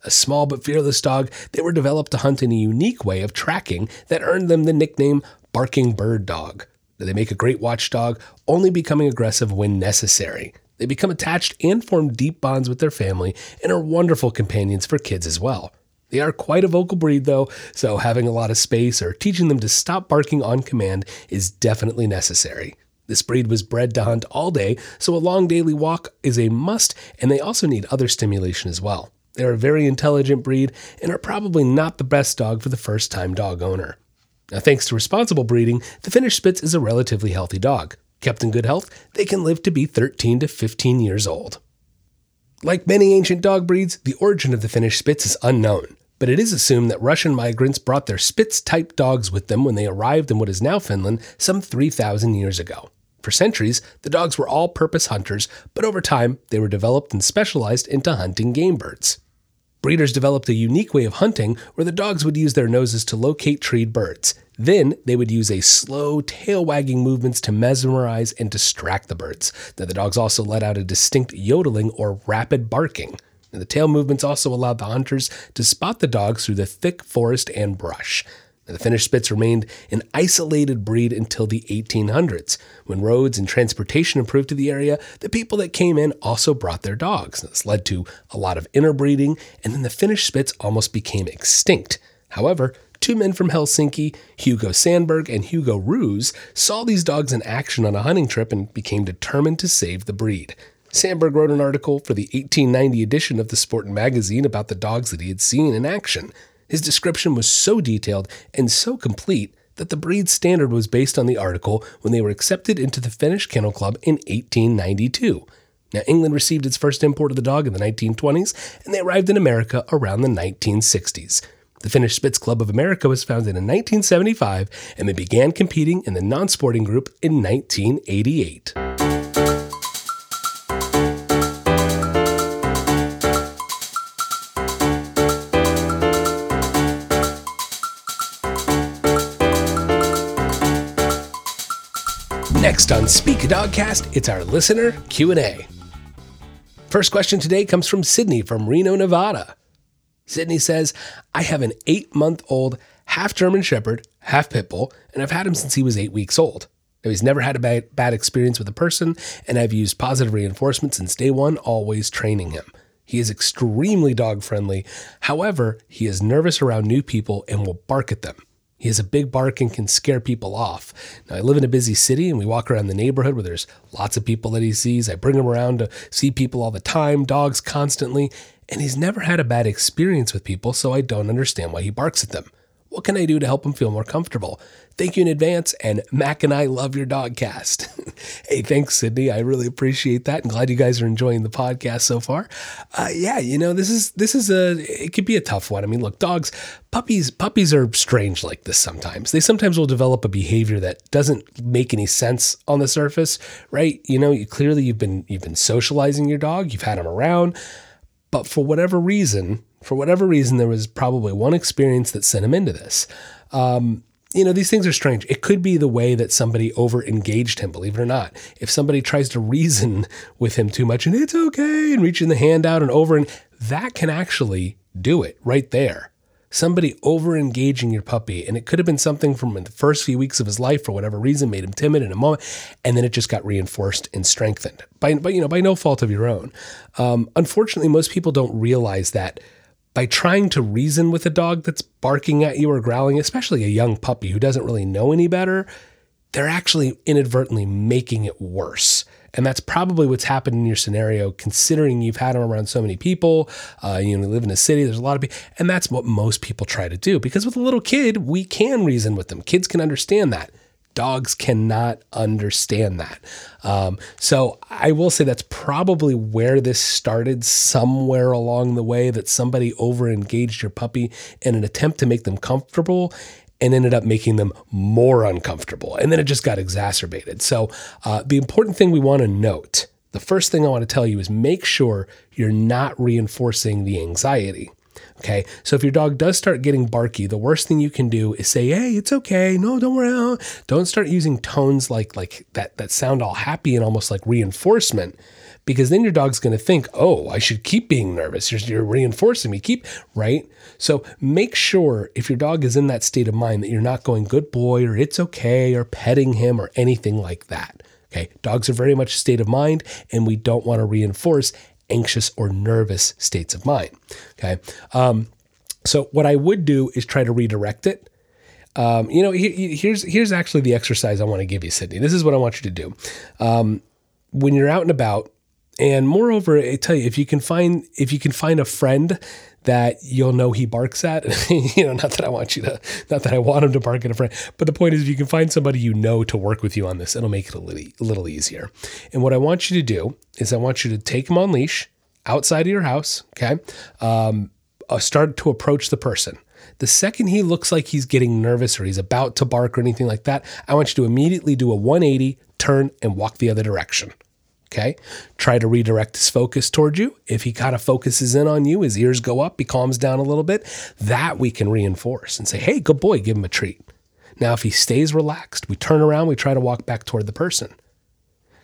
A small but fearless dog, they were developed to hunt in a unique way of tracking that earned them the nickname Barking Bird Dog. They make a great watchdog, only becoming aggressive when necessary. They become attached and form deep bonds with their family and are wonderful companions for kids as well. They are quite a vocal breed, though, so having a lot of space or teaching them to stop barking on command is definitely necessary. This breed was bred to hunt all day, so a long daily walk is a must, and they also need other stimulation as well. They are a very intelligent breed and are probably not the best dog for the first-time dog owner. Now, thanks to responsible breeding, the Finnish Spitz is a relatively healthy dog. Kept in good health, they can live to be thirteen to fifteen years old. Like many ancient dog breeds, the origin of the Finnish Spitz is unknown, but it is assumed that Russian migrants brought their Spitz-type dogs with them when they arrived in what is now Finland some three thousand years ago. For centuries, the dogs were all-purpose hunters, but over time, they were developed and specialized into hunting game birds. Breeders developed a unique way of hunting where the dogs would use their noses to locate treed birds. Then, they would use a slow, tail-wagging movements to mesmerize and distract the birds. Now, the dogs also let out a distinct yodeling or rapid barking. Now, the tail movements also allowed the hunters to spot the dogs through the thick forest and brush. Now, the Finnish Spitz remained an isolated breed until the eighteen hundreds. When roads and transportation improved to the area, the people that came in also brought their dogs. Now, this led to a lot of interbreeding, and then the Finnish Spitz almost became extinct. However, two men from Helsinki, Hugo Sandberg and Hugo Roos, saw these dogs in action on a hunting trip and became determined to save the breed. Sandberg wrote an article for the eighteen ninety edition of the Sporting Magazine about the dogs that he had seen in action. His description was so detailed and so complete that the breed's standard was based on the article when they were accepted into the Finnish Kennel Club in eighteen ninety-two. Now, England received its first import of the dog in the nineteen twenties, and they arrived in America around the nineteen sixties. The Finnish Spitz Club of America was founded in nineteen seventy-five, and they began competing in the non-sporting group in nineteen eighty-eight. Next on Speak a Dogcast, it's our listener Q and A. First question today comes from Sydney from Reno, Nevada. Sydney says, I have an eight-month-old half German Shepherd, half Pitbull, and I've had him since he was eight weeks old. Now, he's never had a bad, bad experience with a person, and I've used positive reinforcement since day one, always training him. He is extremely dog-friendly. However, he is nervous around new people and will bark at them. He has a big bark and can scare people off. Now, I live in a busy city, and we walk around the neighborhood where there's lots of people that he sees. I bring him around to see people all the time, dogs constantly, and he's never had a bad experience with people, so I don't understand why he barks at them. What can I do to help him feel more comfortable? Thank you in advance, and Mac and I love your dogcast. Hey, thanks, Sydney. I really appreciate that, and glad you guys are enjoying the podcast so far. Uh, yeah, you know, this is this is a it could be a tough one. I mean, look, dogs, puppies, puppies are strange like this sometimes. They sometimes will develop a behavior that doesn't make any sense on the surface, right? You know, you clearly you've been you've been socializing your dog, you've had him around. But for whatever reason, for whatever reason, there was probably one experience that sent him into this. Um, you know, these things are strange. It could be the way that somebody over-engaged him, believe it or not. If somebody tries to reason with him too much and it's okay and reaching the hand out and over, and that can actually do it right there. Somebody over-engaging your puppy, and it could have been something from the first few weeks of his life for whatever reason made him timid in a moment, and then it just got reinforced and strengthened by, by you know, by no fault of your own. Um, unfortunately, most people don't realize that by trying to reason with a dog that's barking at you or growling, especially a young puppy who doesn't really know any better, they're actually inadvertently making it worse. And that's probably what's happened in your scenario, considering you've had him around so many people, uh, you know, live in a city, there's a lot of people, and that's what most people try to do. Because with a little kid, we can reason with them. Kids can understand that. Dogs cannot understand that. Um, so I will say that's probably where this started somewhere along the way, that somebody over-engaged your puppy in an attempt to make them comfortable and ended up making them more uncomfortable. And then it just got exacerbated. So uh, the important thing we want to note, the first thing I want to tell you is make sure you're not reinforcing the anxiety. Okay, so if your dog does start getting barky, the worst thing you can do is say, hey, it's okay, no, don't worry, no. Don't start using tones like like that, that sound all happy and almost like reinforcement, because then your dog's going to think, oh, I should keep being nervous. You're, you're reinforcing me. Keep, right? So make sure if your dog is in that state of mind that you're not going good boy or it's okay or petting him or anything like that. Okay. Dogs are very much a state of mind, and we don't want to reinforce anxious or nervous states of mind. Okay. Um, so what I would do is try to redirect it. Um, you know, he, here's, here's actually the exercise I want to give you, Sydney. This is what I want you to do. Um, when you're out and about, and moreover, I tell you, if you can find, if you can find a friend that you'll know he barks at, you know, not that I want you to, not that I want him to bark at a friend, but the point is, if you can find somebody you know to work with you on this, it'll make it a little, a little easier. And what I want you to do is I want you to take him on leash outside of your house, okay? Um, start to approach the person. The second he looks like he's getting nervous or he's about to bark or anything like that, I want you to immediately do a one eighty, turn, and walk the other direction. Okay. Try to redirect his focus towards you. If he kind of focuses in on you, his ears go up, he calms down a little bit. That we can reinforce and say, hey, good boy, give him a treat. Now, if he stays relaxed, we turn around, we try to walk back toward the person.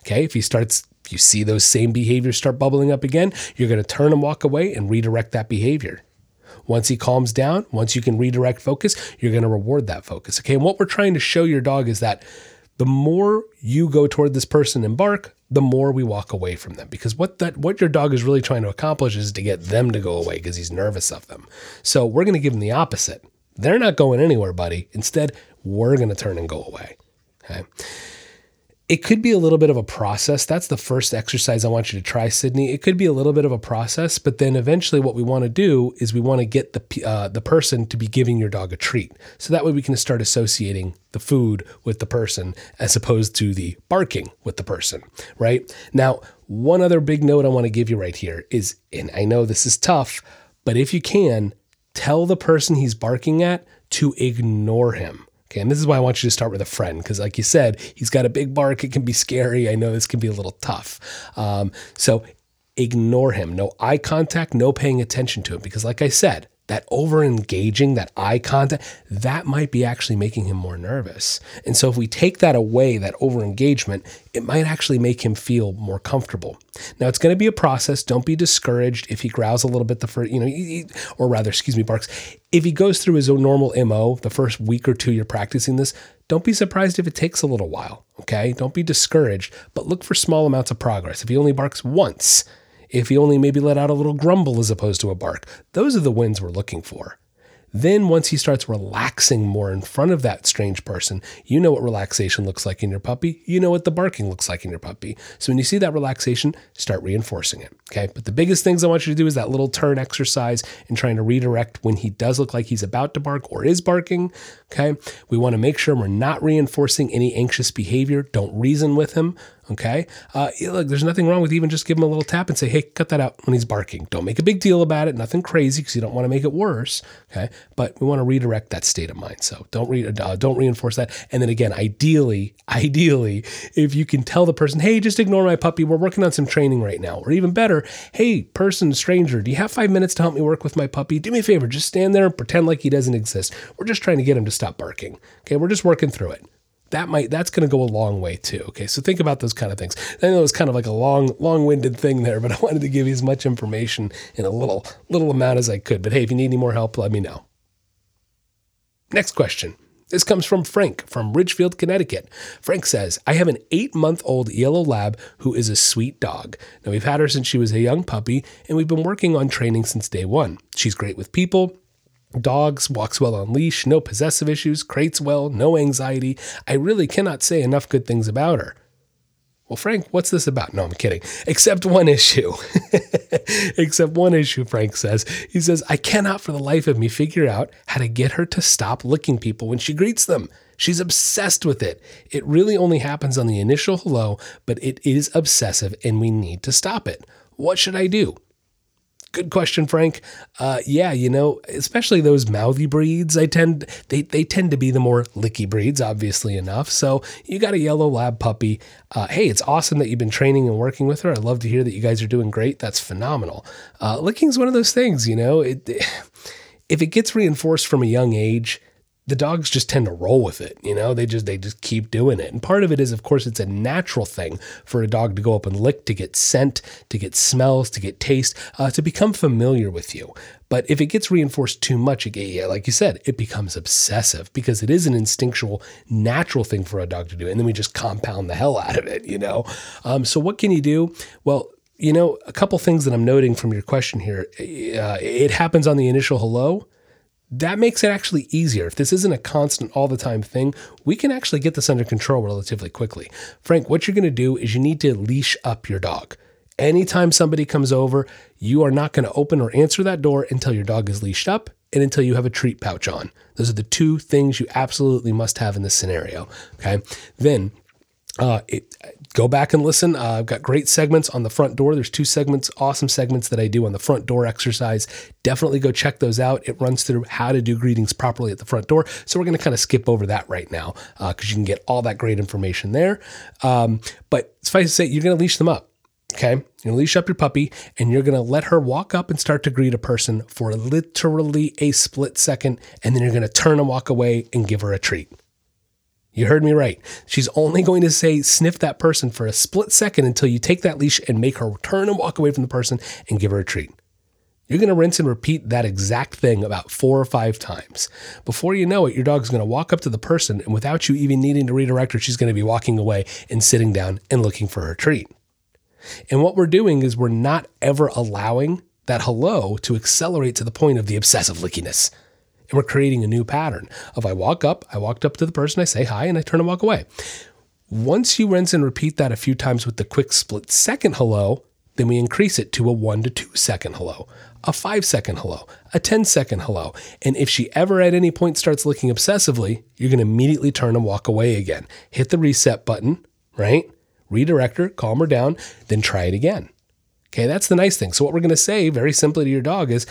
Okay. If he starts, you see those same behaviors start bubbling up again, you're going to turn and walk away and redirect that behavior. Once he calms down, once you can redirect focus, you're going to reward that focus. Okay. And what we're trying to show your dog is that the more you go toward this person and bark, the more we walk away from them, because what that, what your dog is really trying to accomplish is to get them to go away because he's nervous of them. So we're going to give them the opposite. They're not going anywhere, buddy. Instead, we're going to turn and go away. Okay. It could be a little bit of a process. That's the first exercise I want you to try, Sydney. It could be a little bit of a process, but then eventually what we want to do is we want to get the uh, the person to be giving your dog a treat. So that way we can start associating the food with the person as opposed to the barking with the person, right? Now, one other big note I want to give you right here is, and I know this is tough, but if you can, tell the person he's barking at to ignore him. Okay, and this is why I want you to start with a friend, because like you said, he's got a big bark. It can be scary. I know this can be a little tough. Um, so ignore him. No eye contact, no paying attention to him, because like I said, that over-engaging, that eye contact, that might be actually making him more nervous. And so if we take that away, that over-engagement, it might actually make him feel more comfortable. Now, it's going to be a process. Don't be discouraged if he growls a little bit the first, you know, he, or rather, excuse me, barks. If he goes through his own normal M O the first week or two you're practicing this, don't be surprised if it takes a little while, okay? Don't be discouraged, but look for small amounts of progress. If he only barks once, if he only maybe let out a little grumble as opposed to a bark, those are the wins we're looking for. Then once he starts relaxing more in front of that strange person, you know what relaxation looks like in your puppy. You know what the barking looks like in your puppy. So when you see that relaxation, start reinforcing it. Okay. But the biggest things I want you to do is that little turn exercise and trying to redirect when he does look like he's about to bark or is barking. Okay. We want to make sure we're not reinforcing any anxious behavior. Don't reason with him. Okay. Uh, look, there's nothing wrong with even just give him a little tap and say, hey, cut that out when he's barking. Don't make a big deal about it. Nothing crazy, because you don't want to make it worse. Okay. But we want to redirect that state of mind. So don't re- uh, don't reinforce that. And then again, ideally, ideally, if you can tell the person, hey, just ignore my puppy. We're working on some training right now. Or even better, hey, person, stranger, do you have five minutes to help me work with my puppy? Do me a favor. Just stand there and pretend like he doesn't exist. We're just trying to get him to stop barking. Okay. We're just working through it. That might, that's going to go a long way too. Okay. So think about those kind of things. I know it was kind of like a long, long winded thing there, but I wanted to give you as much information in a little, little amount as I could. But hey, if you need any more help, let me know. Next question. This comes from Frank from Ridgefield, Connecticut. Frank says, I have an eight-month-old yellow lab who is a sweet dog. Now, we've had her since she was a young puppy, and we've been working on training since day one. She's great with people, dogs, walks well on leash, no possessive issues, crates well, no anxiety. I really cannot say enough good things about her. Well, Frank, what's this about? No, I'm kidding. Except one issue. Except one issue, Frank says. He says, I cannot for the life of me figure out how to get her to stop licking people when she greets them. She's obsessed with it. It really only happens on the initial hello, but it is obsessive and we need to stop it. What should I do? Good question, Frank. Uh, yeah, you know, especially those mouthy breeds, I tend they they tend to be the more licky breeds, obviously enough. So you got a yellow lab puppy. Uh, hey, it's awesome that you've been training and working with her. I'd love to hear that you guys are doing great. That's phenomenal. Uh, licking is one of those things, you know. It, if it gets reinforced from a young age, the dogs just tend to roll with it. You know, they just, they just keep doing it. And part of it is, of course, it's a natural thing for a dog to go up and lick, to get scent, to get smells, to get taste, uh, to become familiar with you. But if it gets reinforced too much, it, like you said, it becomes obsessive, because it is an instinctual, natural thing for a dog to do. And then we just compound the hell out of it, you know? Um, so what can you do? Well, you know, a couple things that I'm noting from your question here. Uh, it happens on the initial hello. That makes it actually easier. If this isn't a constant all the time thing, we can actually get this under control relatively quickly. Frank, what you're going to do is you need to leash up your dog. Anytime somebody comes over, you are not going to open or answer that door until your dog is leashed up and until you have a treat pouch on. Those are the two things you absolutely must have in this scenario. Okay. Then uh, it, go back and listen. Uh, I've got great segments on the front door. There's two segments, awesome segments that I do on the front door exercise. Definitely go check those out. It runs through how to do greetings properly at the front door. So we're going to kind of skip over that right now because uh, you can get all that great information there. Um, but suffice to say, you're going to leash them up. Okay, you're gonna leash up your puppy and you're gonna let her walk up and start to greet a person for literally a split second, and then you're gonna turn and walk away and give her a treat. You heard me right. She's only going to say sniff that person for a split second until you take that leash and make her turn and walk away from the person and give her a treat. You're going to rinse and repeat that exact thing about four or five times. Before you know it, your dog's going to walk up to the person, and without you even needing to redirect her, she's going to be walking away and sitting down and looking for her treat. And what we're doing is we're not ever allowing that hello to accelerate to the point of the obsessive lickiness. And we're creating a new pattern of I walk up, I walked up to the person, I say hi, and I turn and walk away. Once you rinse and repeat that a few times with the quick split second hello, then we increase it to a one to two second hello, a five second hello, a ten second hello. And if she ever at any point starts looking obsessively, you're going to immediately turn and walk away again. Hit the reset button, right? Redirect her, calm her down, then try it again. Okay, that's the nice thing. So what we're going to say very simply to your dog is,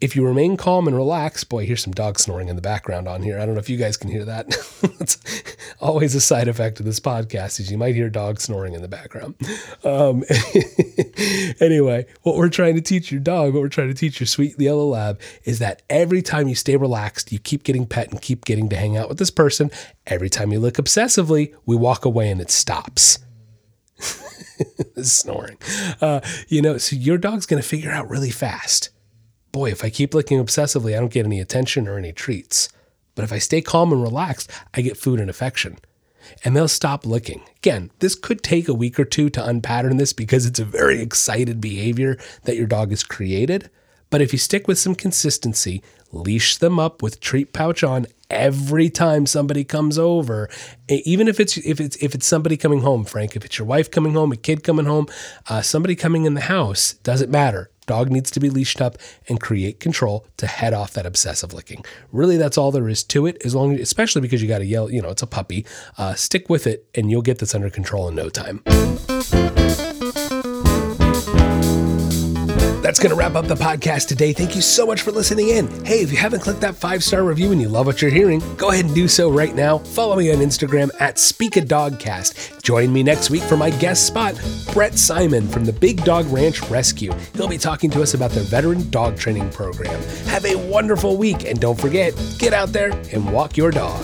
if you remain calm and relaxed, boy, here's some dog snoring in the background on here. I don't know if you guys can hear that. It's always a side effect of this podcast is you might hear dog snoring in the background. Um, anyway, what we're trying to teach your dog, what we're trying to teach your sweet yellow lab is that every time you stay relaxed, you keep getting pet and keep getting to hang out with this person. Every time you look obsessively, we walk away and it stops. Snoring. Uh, you know, so your dog's going to figure out really fast. Boy, if I keep looking obsessively, I don't get any attention or any treats. But if I stay calm and relaxed, I get food and affection. And they'll stop licking. Again, this could take a week or two to unpattern this because it's a very excited behavior that your dog has created. But if you stick with some consistency, leash them up with treat pouch on every time somebody comes over, even if it's if it's if it's somebody coming home, Frank, if it's your wife coming home, a kid coming home, uh, somebody coming in the house, doesn't matter. Dog needs to be leashed up and create control to head off that obsessive licking. Really, that's all there is to it. As long, especially because you got to yell, you know, it's a puppy. Uh, stick with it, and you'll get this under control in no time. That's going to wrap up the podcast today. Thank you so much for listening in. Hey, if you haven't clicked that five-star review and you love what you're hearing, go ahead and do so right now. Follow me on Instagram at Speak a Dogcast. Join me next week for my guest spot, Brett Simon from the Big Dog Ranch Rescue. He'll be talking to us about their veteran dog training program. Have a wonderful week, and don't forget, get out there and walk your dog.